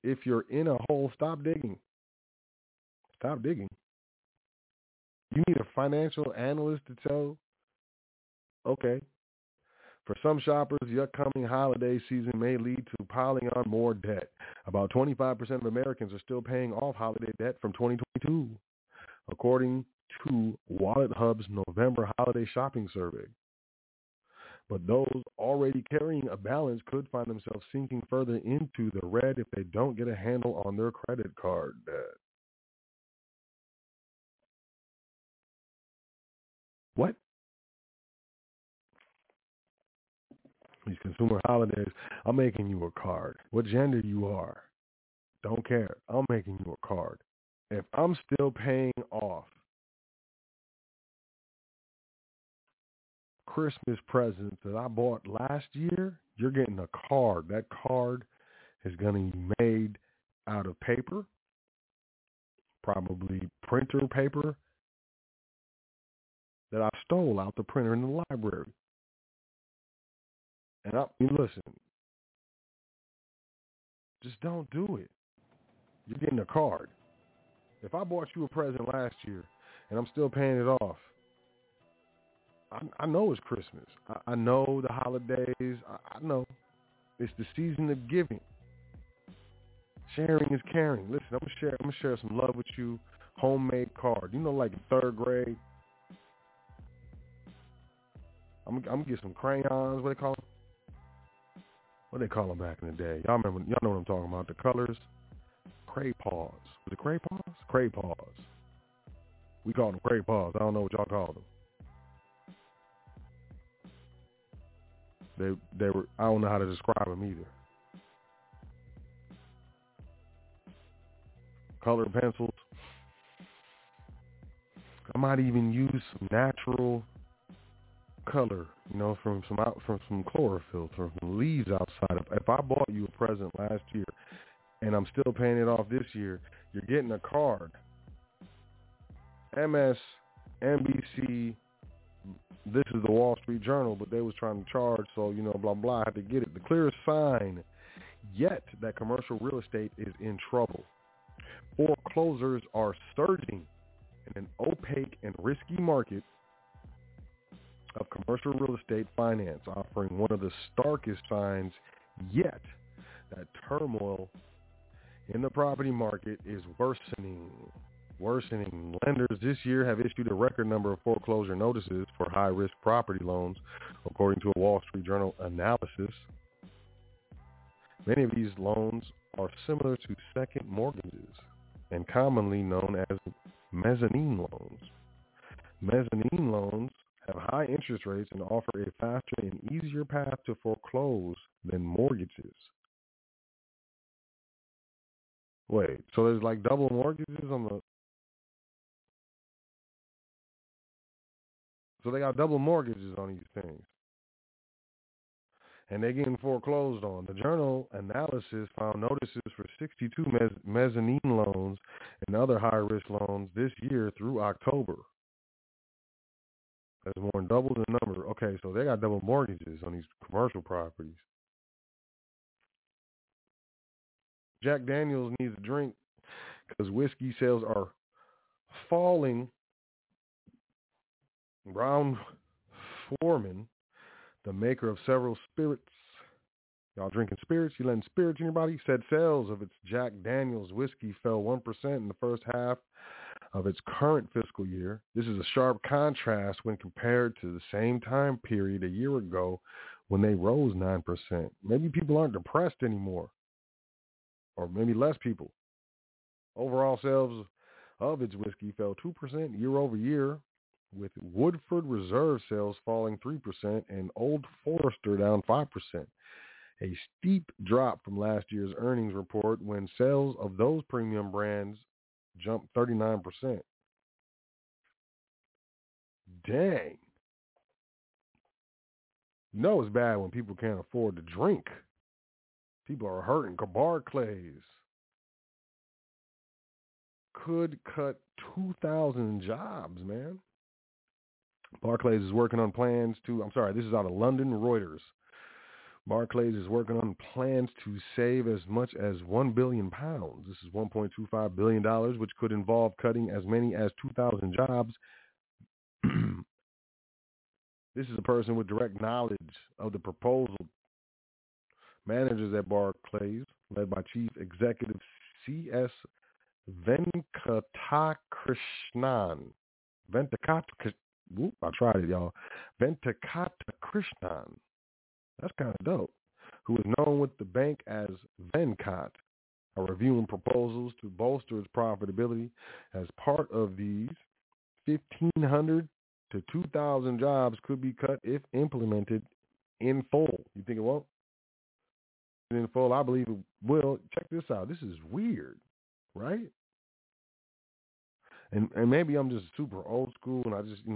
If you're in a hole, stop digging. Stop digging. You need a financial analyst to tell, okay, for some shoppers, the upcoming holiday season may lead to piling on more debt. About 25% of Americans are still paying off holiday debt from 2022, according to Wallet Hub's November holiday shopping survey. But those already carrying a balance could find themselves sinking further into the red if they don't get a handle on their credit card debt. What? These consumer holidays, I'm making you a card. What gender you are, don't care. I'm making you a card. If I'm still paying off Christmas presents that I bought last year, you're getting a card. That card is going to be made out of paper, probably printer paper, that I stole out the printer in the library. And listen, just don't do it. You're getting a card. If I bought you a present last year and I'm still paying it off, I know it's Christmas. I know the holidays. I know it's the season of giving. Sharing is caring. Listen, I'm gonna share some love with you. Homemade card. You know, like in third grade. I'm gonna get some crayons. What they call them? What they call them back in the day? Y'all know what I'm talking about. The colors, craypaws. Was it craypaws? Craypaws. We call them craypaws. I don't know what y'all call them. They were. I don't know how to describe them either. Colored pencils. I might even use some natural color, you know, from some chlorophyll, from leaves outside. If I bought you a present last year and I'm still paying it off this year, you're getting a card. MSNBC, this is the Wall Street Journal, but they was trying to charge, so, you know, blah, blah, I had to get it. The clearest sign yet that commercial real estate is in trouble. Foreclosures are surging in an opaque and risky market of commercial real estate finance, offering one of the starkest signs yet that turmoil in the property market is worsening. Lenders this year have issued a record number of foreclosure notices for high-risk property loans, according to a Wall Street Journal analysis. Many of these loans are similar to second mortgages and commonly known as mezzanine loans. Mezzanine loans have high interest rates and offer a faster and easier path to foreclose than mortgages. Wait, so there's like double mortgages on the... So they got double mortgages on these things. and they're getting foreclosed on. The journal analysis found notices for 62 mezzanine loans and other high-risk loans this year through October. That's more than double the number. Okay, so they got double mortgages on these commercial properties. Jack Daniels needs a drink because whiskey sales are falling. Brown Forman, the maker of several spirits, y'all drinking spirits, you letting spirits in your body, said sales of its Jack Daniels whiskey fell 1% in the first half of its current fiscal year. This is a sharp contrast when compared to the same time period a year ago when they rose 9%. Maybe people aren't depressed anymore, or maybe less people. Overall sales of its whiskey fell 2% year over year, with Woodford Reserve sales falling 3% and Old Forester down 5%. A steep drop from last year's earnings report when sales of those premium brands jumped 39%. Dang. You know it's bad when people can't afford to drink. People are hurting. Barclays could cut 2,000 jobs, man. Barclays is working on plans to, this is out of London, Reuters. Barclays is working on plans to save as much as £1 billion. This is $1.25 billion, which could involve cutting as many as 2,000 jobs. This is a person with direct knowledge of the proposal. Managers at Barclays, led by Chief Executive C.S. Venkatakrishnan. That's kind of dope. Who is known with the bank as Venkat, are reviewing proposals to bolster its profitability. As part of these, 1,500 to 2,000 jobs could be cut if implemented in full. You think it won't? In full, I believe it will. Check this out. This is weird, right? And maybe I'm just super old school, and I just, I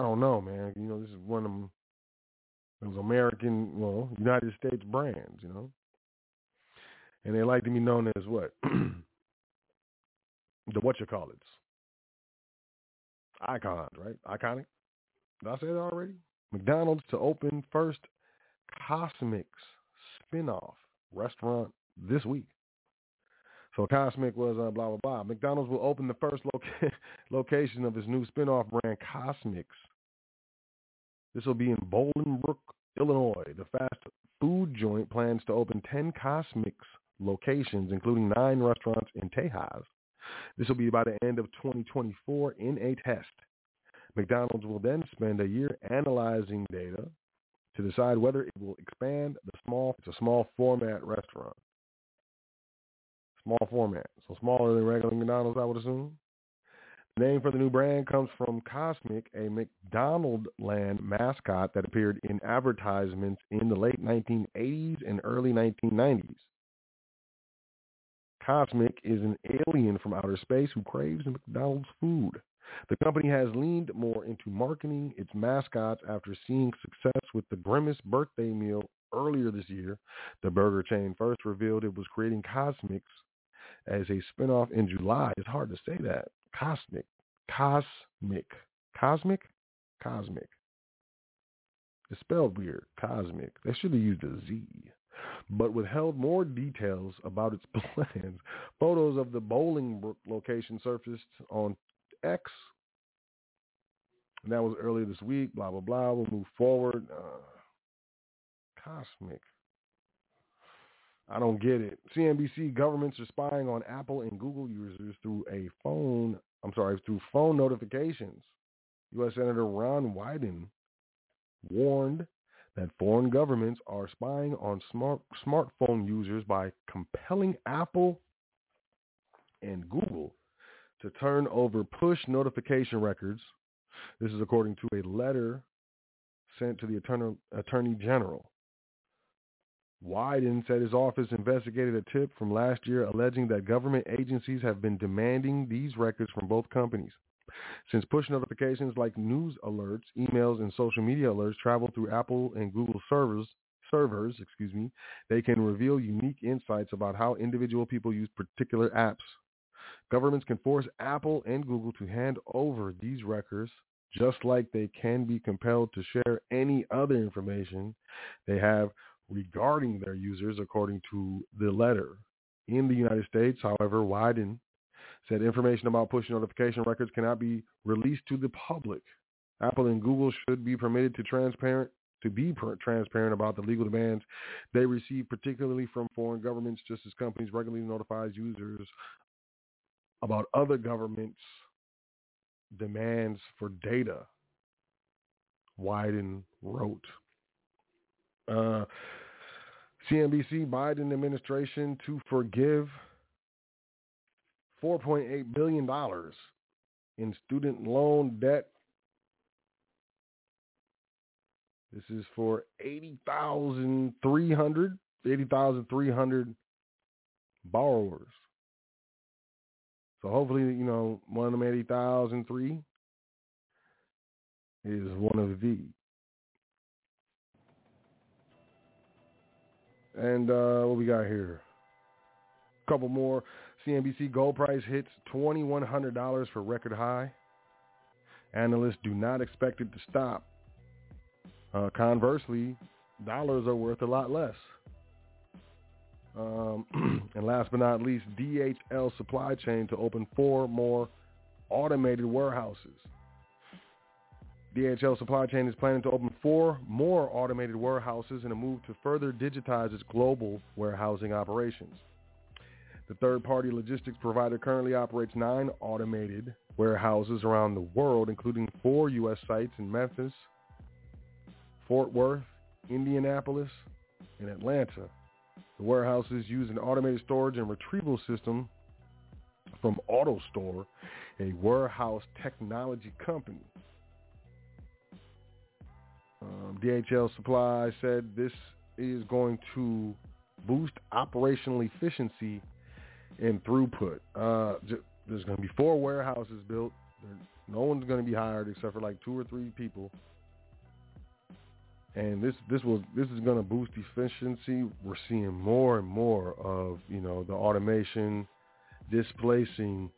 don't know, man. This is one of them, those American, United States brands, And they like to be known as what? The whatchacallits. Icons, right? Iconic. Did I say that already? McDonald's to open first Cosmic's spinoff restaurant this week. So Cosmic was blah, blah, blah. McDonald's will open the first location of its new spinoff brand, Cosmic's. This will be in Bolingbrook, Illinois. The fast food joint plans to open 10 Cosmic's locations, including 9 restaurants in Tejas. This will be by the end of 2024 in a test. McDonald's will then spend a year analyzing data to decide whether it will expand it's a small format restaurant. Small format, so smaller than regular McDonald's, I would assume. The name for the new brand comes from Cosmic, a McDonaldland mascot that appeared in advertisements in the late 1980s and early 1990s. Cosmic is an alien from outer space who craves McDonald's food. The company has leaned more into marketing its mascots after seeing success with the Grimace birthday meal earlier this year. The burger chain first revealed it was creating Cosmic's as a spinoff in July. It's hard to say that. Cosmic. It's spelled weird. Cosmic. They should have used a Z, but withheld more details about its plans. Photos of the Bolingbrook location surfaced on X, and that was earlier this week. Blah blah blah. We'll move forward. Cosmic. I don't get it. CNBC, governments are spying on Apple and Google users through through phone notifications. U.S. Senator Ron Wyden warned that foreign governments are spying on smartphone users by compelling Apple and Google to turn over push notification records. This is according to a letter sent to the Attorney General. Wyden said his office investigated a tip from last year alleging that government agencies have been demanding these records from both companies. Since push notifications like news alerts, emails, and social media alerts travel through Apple and Google servers, servers, they can reveal unique insights about how individual people use particular apps. Governments can force Apple and Google to hand over these records, just like they can be compelled to share any other information they have regarding their users, according to the letter. In the United States, however, Wyden said information about push notification records cannot be released to the public. Apple and Google should be permitted to be transparent about the legal demands they receive, particularly from foreign governments, just as companies regularly notify users about other governments' demands for data, Wyden wrote. CNBC, Biden administration to forgive $4.8 billion in student loan debt. This is for 80,300 borrowers. So hopefully, you know, one of them 80,300 is one of these. And what we got here? A couple more. CNBC, gold price hits $2,100 for record high. Analysts do not expect it to stop. Conversely, dollars are worth a lot less. And last but not least, DHL Supply Chain to open 4 more automated warehouses. DHL Supply Chain is planning to open 4 more automated warehouses in a move to further digitize its global warehousing operations. The third-party logistics provider currently operates 9 automated warehouses around the world, including 4 U.S. sites in Memphis, Fort Worth, Indianapolis, and Atlanta. The warehouses use an automated storage and retrieval system from AutoStore, a warehouse technology company. DHL Supply said this is going to boost operational efficiency and throughput. There's going to be 4 warehouses built. No one's going to be hired except for like 2 or 3 people. And this is going to boost efficiency. We're seeing more and more of, you know, the automation displacing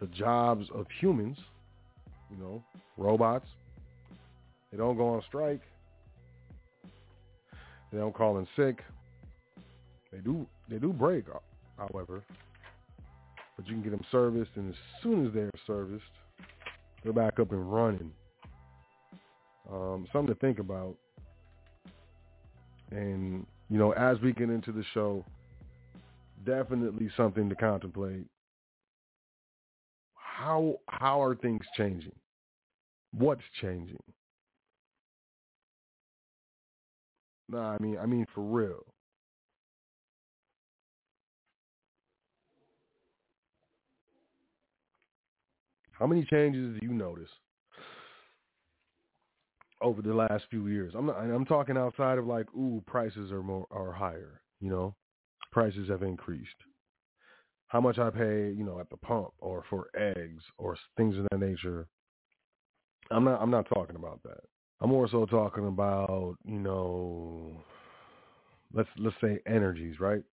the jobs of humans, you know, robots. They don't go on strike. They don't call in sick. They do break, however. But you can get them serviced, and as soon as they're serviced, they're back up and running. Something to think about. And, you know, as we get into the show, definitely something to contemplate. How are things changing? What's changing? I mean for real. How many changes do you notice over the last few years? I'm talking outside of like, ooh, prices are higher, you know, prices have increased. How much I pay, you know, at the pump or for eggs or things of that nature. I'm not talking about that. I'm more so talking about, you know, let's say energies, right?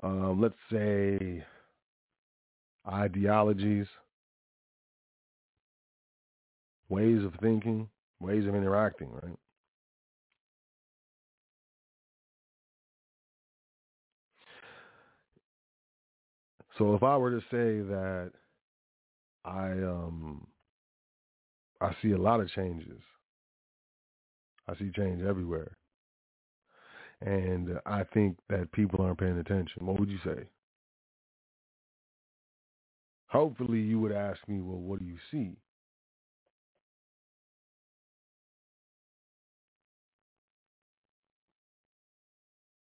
Let's say ideologies, ways of thinking, ways of interacting, right? So if I were to say that I see a lot of changes. I see change everywhere. And I think that people aren't paying attention. What would you say? Hopefully you would ask me, well, what do you see?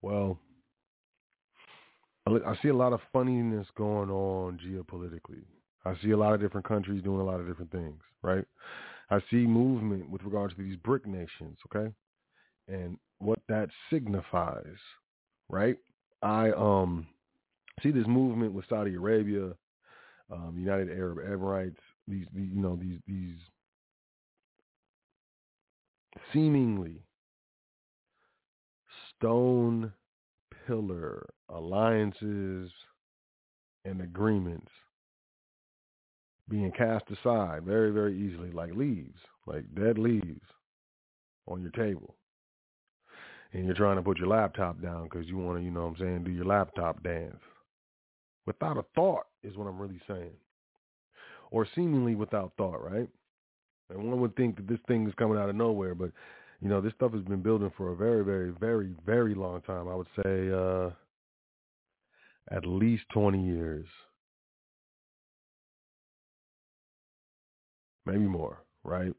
Well, I see a lot of funniness going on geopolitically. I see a lot of different countries doing a lot of different things, right? I see movement with regards to these BRIC nations, okay? And what that signifies, right? I see this movement with Saudi Arabia, United Arab Emirates, these seemingly stone pillar alliances and agreements being cast aside very, very easily, like leaves, like dead leaves on your table. And you're trying to put your laptop down because you want to, you know what I'm saying, do your laptop dance. Without a thought is what I'm really saying. Or seemingly without thought, right? And one would think that this thing is coming out of nowhere, but, you know, this stuff has been building for a very, very, very, very long time. I would say at least 20 years. Maybe more, right?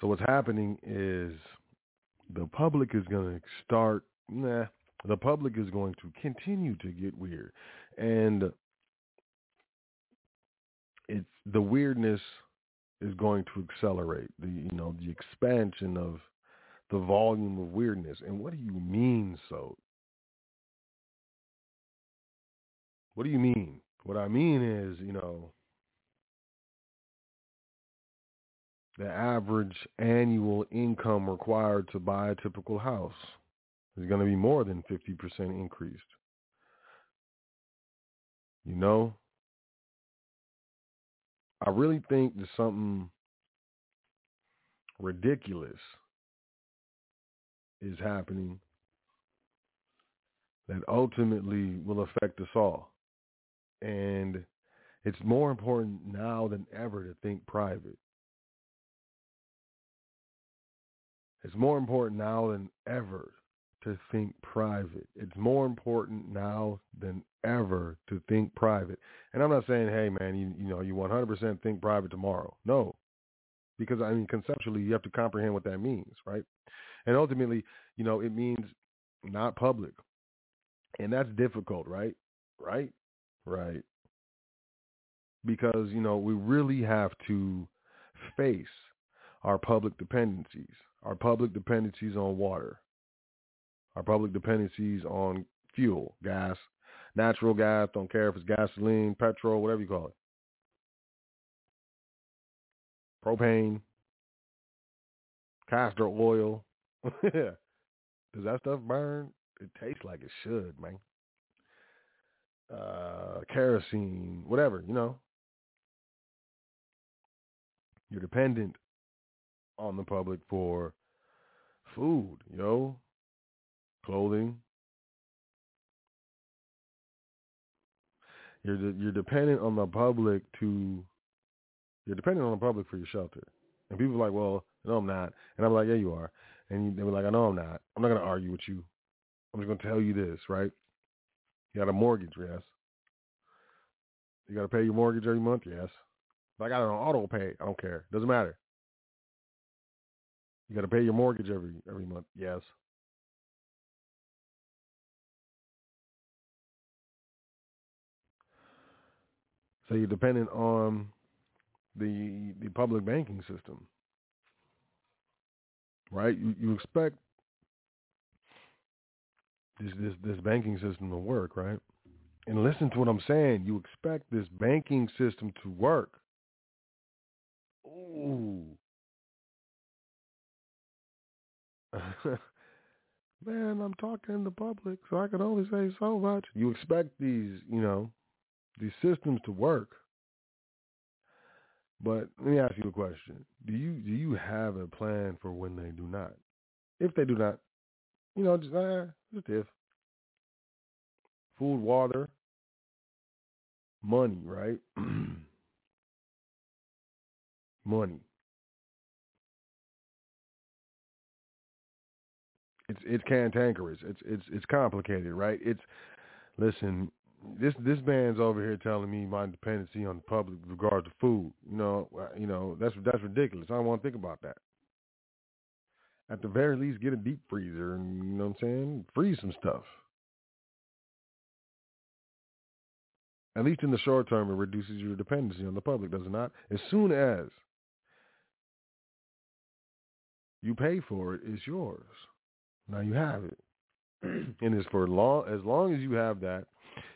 So what's happening is the public is going to continue to get weird. And it's the weirdness is going to accelerate, the expansion of the volume of weirdness. And what do you mean so? What do you mean? What I mean is, the average annual income required to buy a typical house is going to be more than 50% increased. I really think that something ridiculous is happening that ultimately will affect us all. And it's more important now than ever to think private. It's more important now than ever to think private. It's more important now than ever to think private. And I'm not saying, hey, man, you 100% think private tomorrow. No, because, conceptually, you have to comprehend what that means, right? And ultimately, it means not public. And that's difficult, right? Right. Because, we really have to face our public dependencies. Our public dependencies on water, our public dependencies on fuel, gas, natural gas, don't care if it's gasoline, petrol, whatever you call it, propane, castor oil. Does that stuff burn? It tastes like it should, man. Kerosene, whatever, You're dependent on the public for food, clothing. You're dependent on the public for your shelter. And people are like, well, no, I'm not. And I'm like, yeah, you are. And they were like, I know I'm not. I'm not going to argue with you. I'm just going to tell you this, right? You got a mortgage, yes. You got to pay your mortgage every month, yes. If I got it on auto pay, I don't care. Doesn't matter. You got to pay your mortgage every month. Yes. So you're dependent on the public banking system, right? You expect this banking system to work, right? And listen to what I'm saying. You expect this banking system to work. Ooh. Man, I'm talking to the public, so I can only say so much. You expect these systems to work, but let me ask you a question: Do you have a plan for when they do not? If they do not, just if food, water, money, right? Money. It's cantankerous. It's complicated, right? Listen, this man's over here telling me my dependency on the public with regard to food. That's ridiculous. I don't want to think about that. At the very least, get a deep freezer and freeze some stuff. At least in the short term, it reduces your dependency on the public, does it not? As soon as you pay for it, it's yours. Now you have it. And it's for as long as you have that,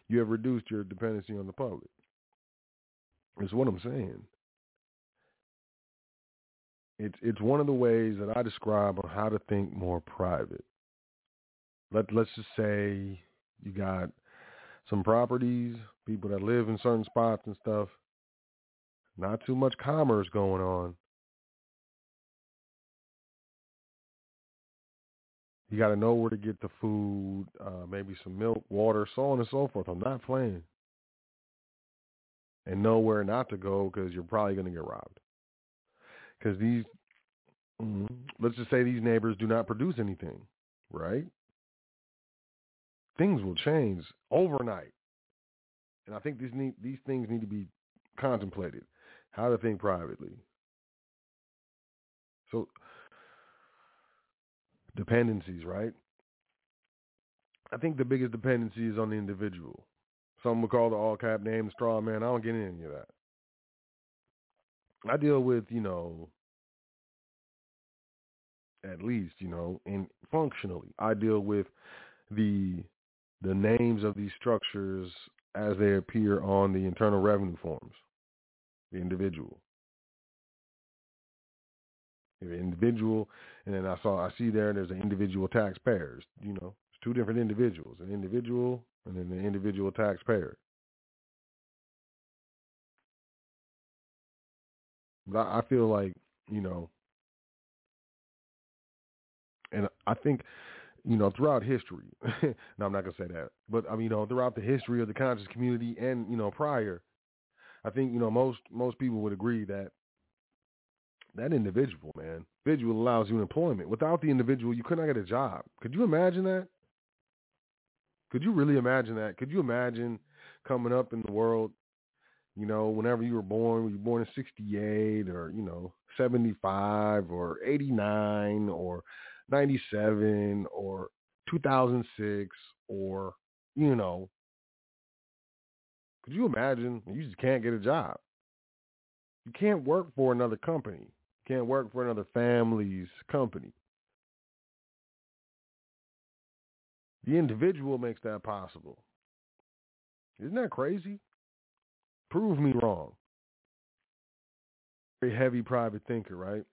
you have reduced your dependency on the public. That's what I'm saying. It's one of the ways that I describe on how to think more private. Let's just say you got some properties, people that live in certain spots and stuff, not too much commerce going on. You got to know where to get the food, maybe some milk, water, so on and so forth. I'm not playing. And know where not to go because you're probably going to get robbed. Because these, let's just say these neighbors do not produce anything, right? Things will change overnight. And I think these things need to be contemplated, how to think privately. So dependencies, right? I think the biggest dependency is on the individual. Some would call the all-cap name the straw man. I don't get into any of that. I deal with, at least, and functionally, I deal with the names of these structures as they appear on the Internal Revenue forms, the individual. The individual, and then I see there's the individual taxpayers, it's two different individuals, an individual and then the individual taxpayer. But I feel like, and I think, throughout history, no, I'm not going to say that, but, throughout the history of the conscious community and, prior, I think, most people would agree that that individual, man, individual allows you employment. Without the individual, you could not get a job. Could you imagine that? Could you really imagine that? Could you imagine coming up in the world, whenever you were born in 68 or, 75 or 89 or 97 or 2006 or, could you imagine? You just can't get a job. You can't work for another company. You can't work for another family's company. The individual makes that possible. Isn't that crazy? Prove me wrong. Very heavy private thinker, right?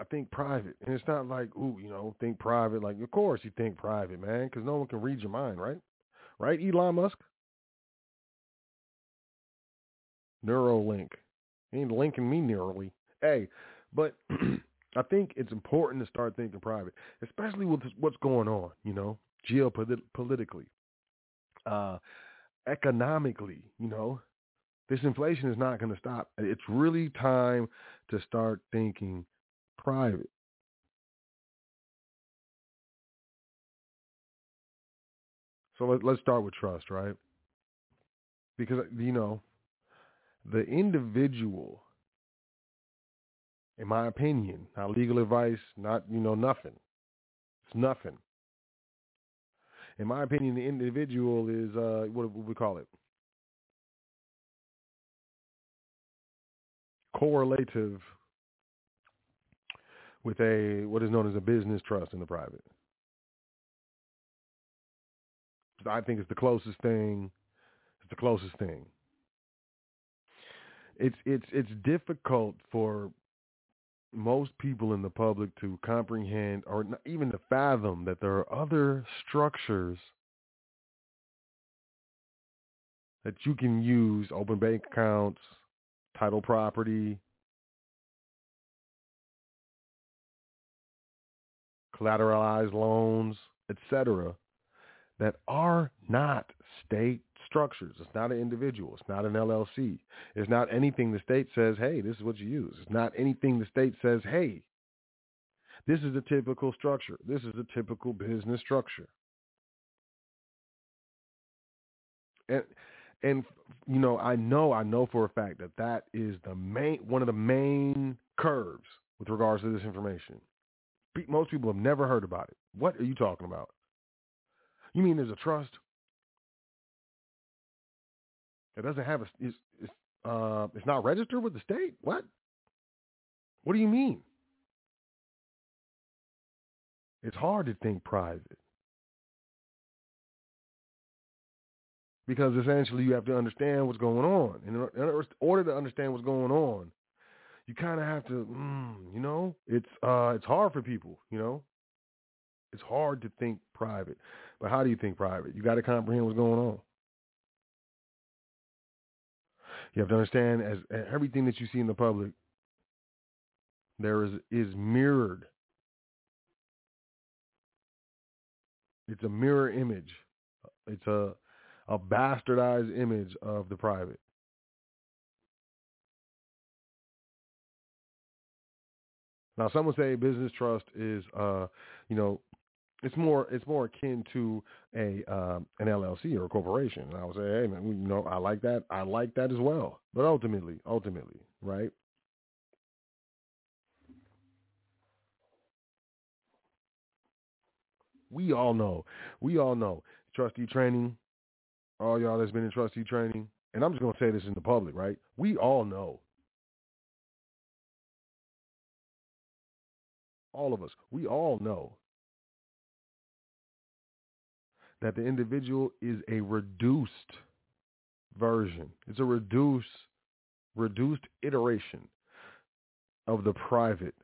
I think private. And it's not like, think private. Like, of course you think private, man, because no one can read your mind, right? Right, Elon Musk? Neuralink. He ain't linking me nearly. Hey, but I think it's important to start thinking private, especially with what's going on, geopolitically, economically, This inflation is not going to stop. It's really time to start thinking private. So let's start with trust, right? Because, the individual, in my opinion, not legal advice, not, nothing. It's nothing. In my opinion, the individual is, what would we call it? Correlative with what is known as a business trust in the private. I think it's the closest thing. It's the closest thing. It's difficult for most people in the public to comprehend or not even to fathom that there are other structures that you can use, open bank accounts, title property, collateralized loans, etc., that are not state structures. It's not an individual. It's not an LLC. It's not anything the state says, hey, this is what you use. It's not anything the state says, hey, this is a typical structure. This is a typical business structure. And I know for a fact that is the one of the main curves with regards to this information. Most people have never heard about it. What are you talking about? You mean there's a trust? It doesn't have it's not registered with the state? What? What do you mean? It's hard to think private. Because essentially you have to understand what's going on. In order to understand what's going on, you kind of have to, you know, it's hard for people, you know. It's hard to think private. But how do you think private? You got to comprehend what's going on. You have to understand, as everything that you see in the public, there is mirrored. It's a mirror image. It's a bastardized image of the private. Now, some would say business trust is, you know, it's more akin to an LLC or a corporation. And I would say, hey, man, you know, I like that as well. But ultimately, right? We all know trustee training, all y'all that's been in trustee training, and I'm just going to say this in the public, right? We all know. All of us, we all know that the individual is a reduced version. It's a reduced iteration of the private.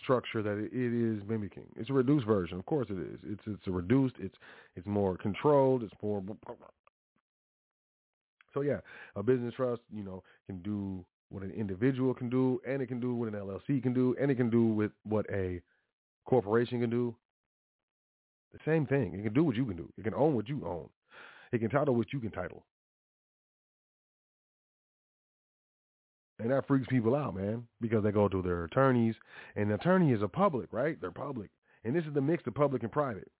Structure that it is mimicking. It's a reduced version. Of course it is. It's a reduced. It's more controlled. It's more. So yeah, a business trust, you know, can do what an individual can do, and it can do what an LLC can do, and it can do with what a corporation can do. The same thing. It can do what you can do. It can own what you own. It can title what you can title. And that freaks people out, man, because they go to their attorneys, and the attorney is a public, right? They're public. And this is the mix of public and private.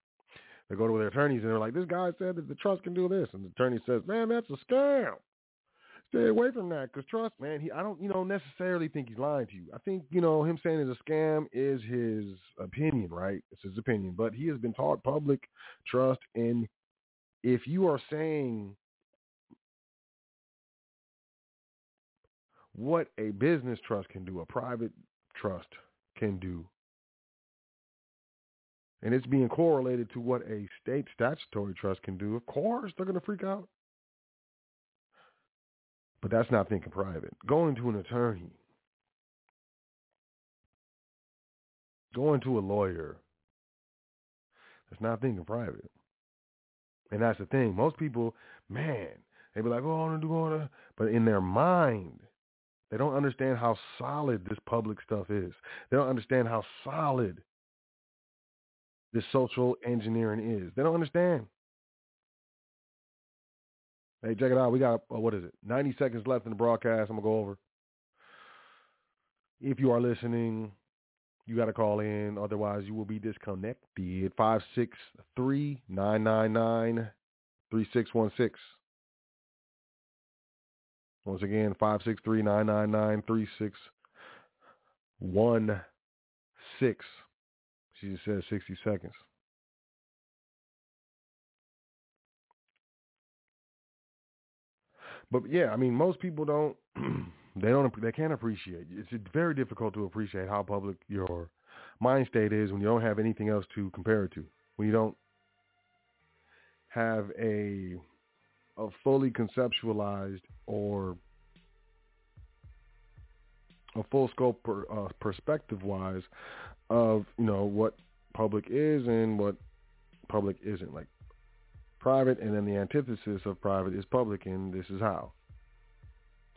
They go to their attorneys, and they're like, this guy said that the trust can do this. And the attorney says, man, that's a scam. Stay away from that, because trust, man, I don't, you know, necessarily think he's lying to you. I think, you know, him saying it's a scam is his opinion, right? It's his opinion. But he has been taught public trust, and if you are saying what a business trust can do, a private trust can do, and it's being correlated to what a state statutory trust can do, of course they're going to freak out. But that's not thinking private. Going to an attorney, going to a lawyer, that's not thinking private. And that's the thing. Most people, man, they be like, oh, I want to do all that. But in their mind, they don't understand how solid this public stuff is. They don't understand how solid this social engineering is. They don't understand. Hey, check it out. We got, 90 seconds left in the broadcast. I'm going to go over. If you are listening, you got to call in. Otherwise, you will be disconnected. 563-999-3616. Once again, 563-999-3616. She just said 60 seconds. But yeah, I mean, most people they can't appreciate. It's very difficult to appreciate how public your mind state is when you don't have anything else to compare it to. When you don't have a fully conceptualized or a full scope perspective-wise of, you know, what public is and what public isn't, like private, and then the antithesis of private is public, and this is how.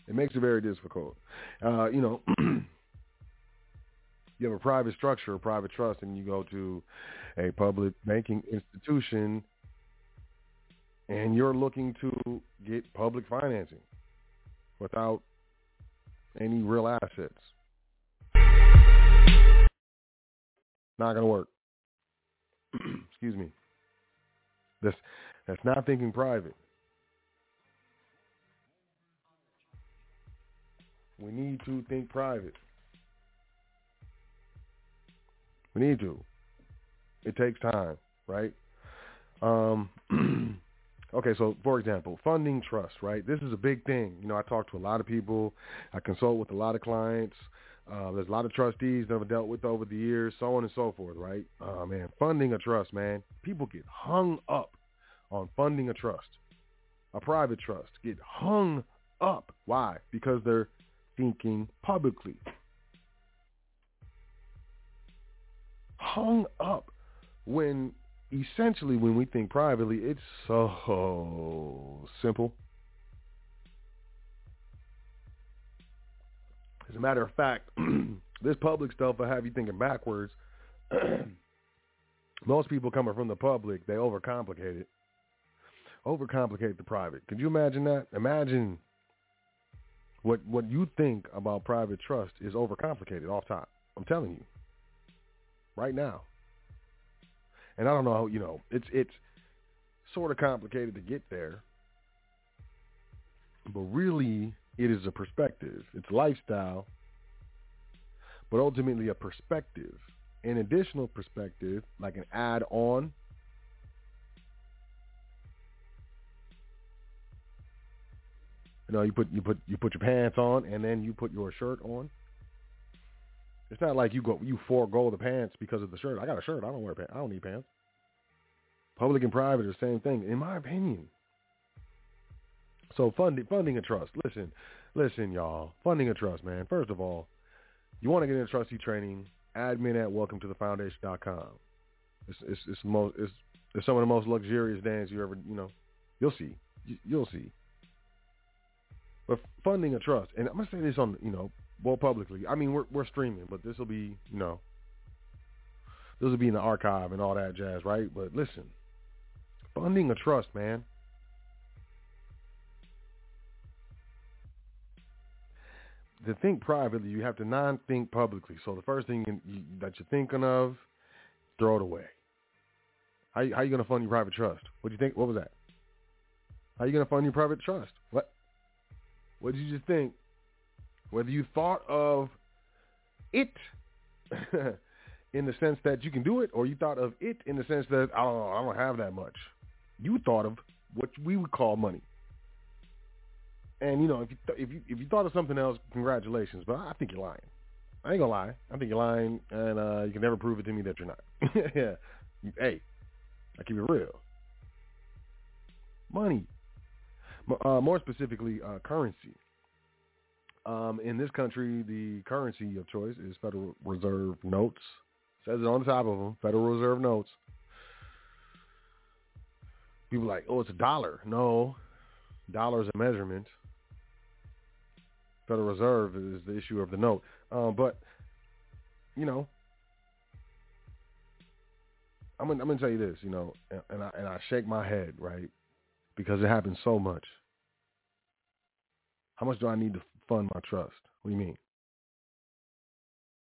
It makes it very difficult. You know, you have a private structure, a private trust, and you go to a public banking institution, and you're looking to get public financing without any real assets. Not going to work. Excuse me. That's not thinking private. We need to think private. We need to. It takes time, right? Okay, so for example, funding trust, right? This is a big thing. You know, I talk to a lot of people. I consult with a lot of clients. There's a lot of trustees that I've dealt with over the years, so on and so forth, right? Man, funding a trust, man. People get hung up on funding a trust. a private trust, get hung up. Why? Because they're thinking publicly. Hung up when essentially when we think privately, it's so simple. As a matter of fact, this public stuff will have you thinking backwards. Most people coming from the public, they overcomplicate it. Overcomplicate the private. Could you imagine that? Imagine what you think about private trust is overcomplicated off top. I'm telling you. Right now. And I don't know, you know, it's sort of complicated to get there. But really, it is a perspective. It's lifestyle, but ultimately a perspective. An additional perspective, like an add-on. You know, you put your pants on and then you put your shirt on. It's not like you forego the pants because of the shirt. I got a shirt. I don't wear pants. I don't need pants. Public and private are the same thing, in my opinion. So funding a trust. Listen, y'all. Funding a trust, man. First of all, you want to get into trustee training. Admin at welcometothefoundation.com. It's some of the most luxurious days you ever, you know, you'll see. But funding a trust, and I'm gonna say this on, you know, well publicly. I mean, we're streaming, but this will be, you know, this will be in the archive and all that jazz, right? But listen, funding a trust, man. To think privately, you have to non-think publicly. So the first thing that you're thinking of, throw it away. How you gonna fund your private trust? What do you think? What was that? How you gonna fund your private trust? What did you just think? Whether you thought of it in the sense that you can do it, or you thought of it in the sense that I don't have that much. You thought of what we would call money. And, you know, if you thought of something else, congratulations. But I think you're lying. I ain't going to lie. I think you're lying, and you can never prove it to me that you're not. Yeah. Hey, I keep it real. Money. More specifically, currency. In this country, the currency of choice is Federal Reserve notes. Says it on the top of them, Federal Reserve notes. People are like, oh, it's a dollar. No, dollars a measurement. Federal Reserve is the issue of the note. But, you know, I'm gonna tell you this, you know, and I shake my head, right, because it happens so much. How much do I need to fund my trust? What do you mean?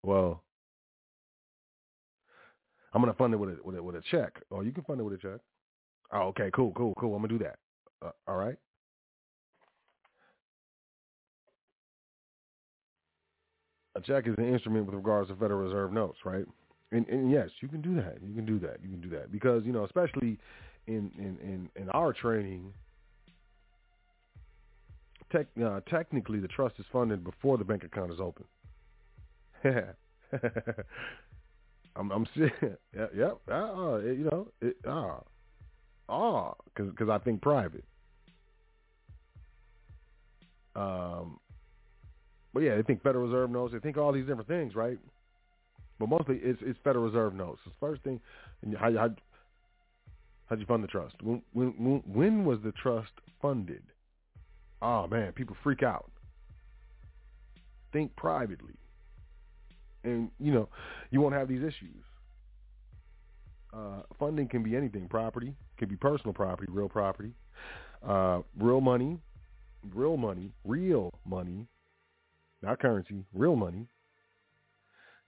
Well, I'm gonna fund it with a check. Oh, you can fund it with a check. Oh, okay, cool. I'm gonna do that. All right. A check is an instrument with regards to Federal Reserve notes, right? And yes, you can do that. Because, you know, especially in our training, technically the trust is funded before the bank account is open. I'm yep. Because I think private. But yeah, they think Federal Reserve notes. They think all these different things, right? But mostly it's Federal Reserve notes. It's first thing, how'd you fund the trust? When was the trust funded? Oh man, people freak out. Think privately, and you know you won't have these issues. Funding can be anything. Property, can be personal property, real money, not currency, real money.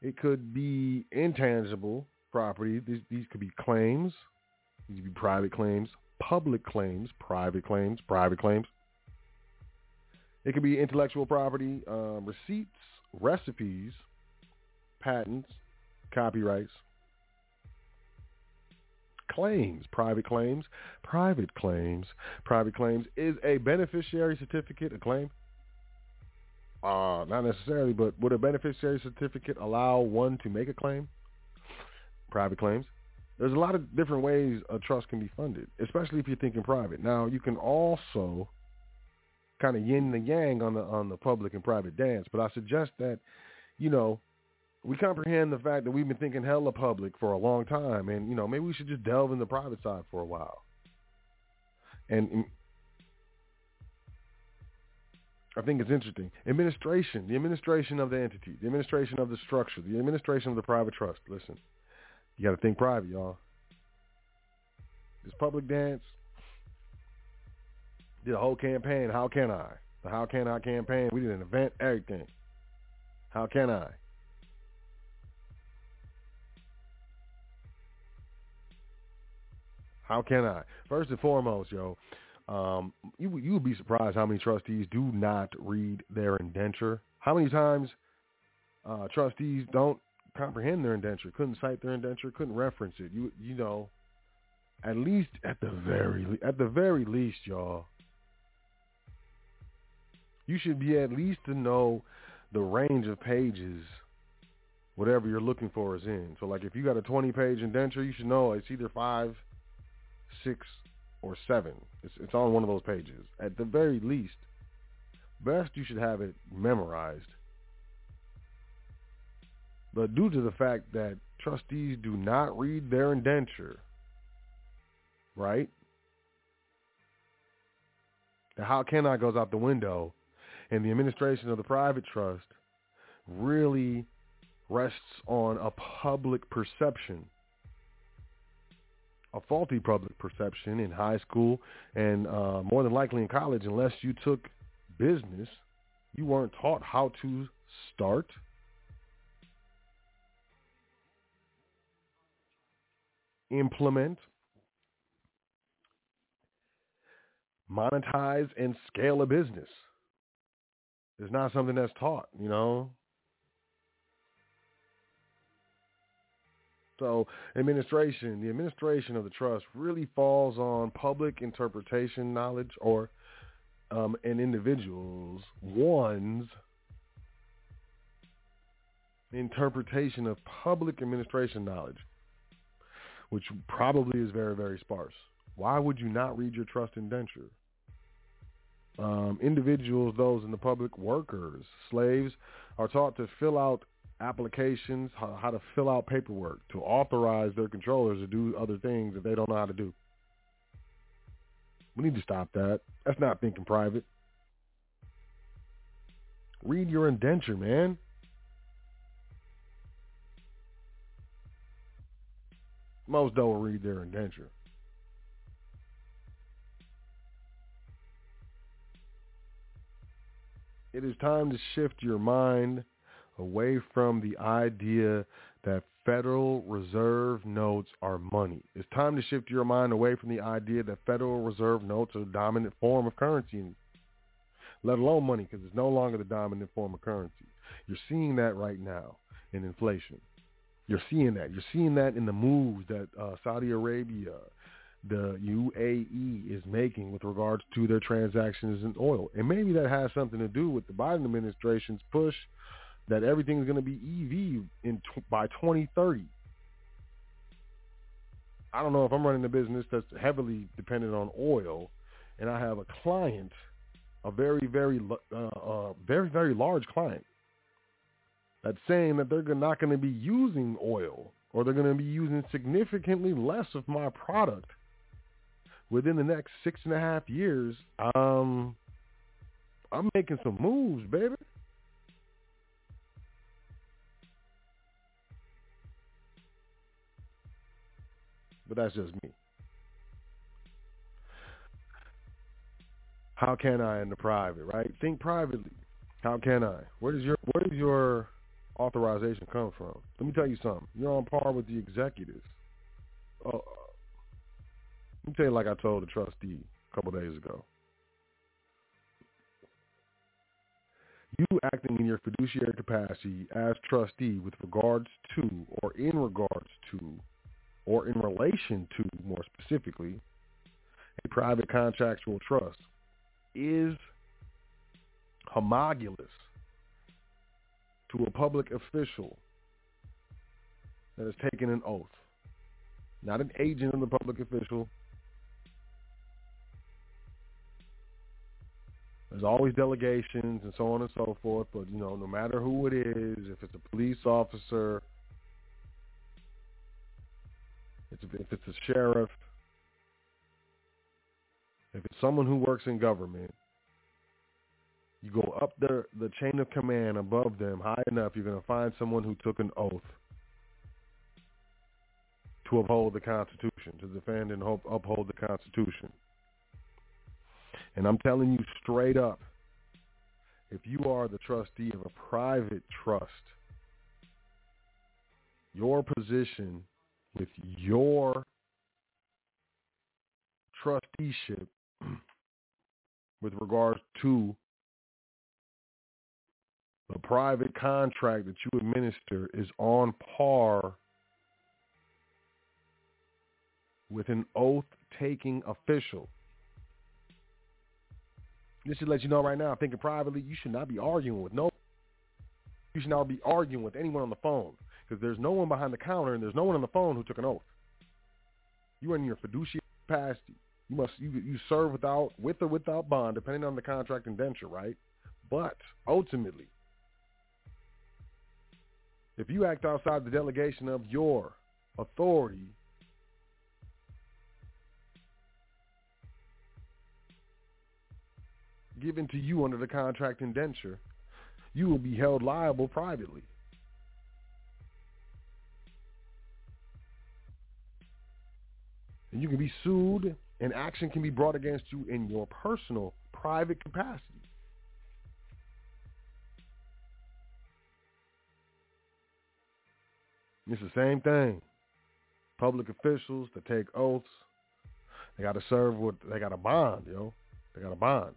It could be intangible property. These could be claims. These could be private claims, public claims, private claims. It could be intellectual property, receipts, recipes, patents, copyrights. Claims, private claims. Is a beneficiary certificate a claim? Not necessarily, but would a beneficiary certificate allow one to make a claim? Private claims. There's a lot of different ways a trust can be funded, especially if you're thinking private. Now, you can also kind of yin and yang on the public and private dance, but I suggest that, you know, we comprehend the fact that we've been thinking hella public for a long time, and, you know, maybe we should just delve in the private side for a while. And I think it's interesting. Administration, the administration of the entity, the administration of the structure, the administration of the private trust. Listen. You got to think private, y'all. This public dance did a whole campaign. How can I? The How Can I campaign. We did an event, everything. How can I? How can I? First and foremost, yo, you would be surprised how many trustees do not read their indenture. How many times trustees don't comprehend their indenture, couldn't cite their indenture, couldn't reference it. You know, at least at the very least, y'all, you should be at least to know the range of pages whatever you're looking for is in. So like if you got a 20-page indenture, you should know it's either 5, 6, or 7. It's on one of those pages. At the very least, best you should have it memorized. But due to the fact that trustees do not read their indenture, right? The how can I goes out the window, and the administration of the private trust really rests on a public perception, a faulty public perception in high school and more than likely in college. Unless you took business, you weren't taught how to start, implement, monetize, and scale a business. It's not something that's taught, you know. So the administration of the trust really falls on public interpretation knowledge or an individual's one's interpretation of public administration knowledge, which probably is very, very sparse. Why would you not read your trust indenture? Individuals, those in the public, workers, slaves, are taught to fill out applications, how to fill out paperwork, to authorize their controllers to do other things that they don't know how to do. We need to stop that. That's not thinking private. Read your indenture, man. Most don't read their indenture. It is time to shift your mind away from the idea that Federal Reserve notes are money. It's time to shift your mind away from the idea that Federal Reserve notes are the dominant form of currency, let alone money, because it's no longer the dominant form of currency. You're seeing that right now in inflation. You're seeing that. You're seeing that in the moves that Saudi Arabia, the UAE, is making with regards to their transactions in oil. And maybe that has something to do with the Biden administration's push that everything's going to be EV by 2030. I don't know if I'm running a business that's heavily dependent on oil, and I have a client, a very, very large client, that's saying that they're not going to be using oil, or they're going to be using significantly less of my product within the next 6.5 years, I'm making some moves, baby. But that's just me. How can I in the private, right? Think privately. How can I? Where does your authorization come from? Let me tell you something. You're on par with the executives. Let me tell you, like I told a trustee a couple days ago. You acting in your fiduciary capacity as trustee with regards to, or in regards to, or in relation to, more specifically, a private contractual trust is homologous to a public official that has taken an oath not an agent of the public official. There's always delegations and so on and so forth, but, you know, no matter who it is, if it's a police officer, if it's a sheriff, if it's someone who works in government, you go up the chain of command above them high enough, you're going to find someone who took an oath to uphold the Constitution, to defend and uphold the Constitution. And I'm telling you straight up, if you are the trustee of a private trust, your position with your trusteeship with regards to the private contract that you administer is on par with an oath-taking official. This should let you know right now, thinking privately, you should not be arguing with no. You should not be arguing with anyone on the phone, because there's no one behind the counter and there's no one on the phone who took an oath. You are in your fiduciary capacity. You must you serve with or without bond, depending on the contract indenture, right? But ultimately, if you act outside the delegation of your authority, given to you under the contract indenture, you will be held liable privately. And you can be sued, and action can be brought against you in your personal, private capacity. It's the same thing. Public officials that take oaths, they got to bond.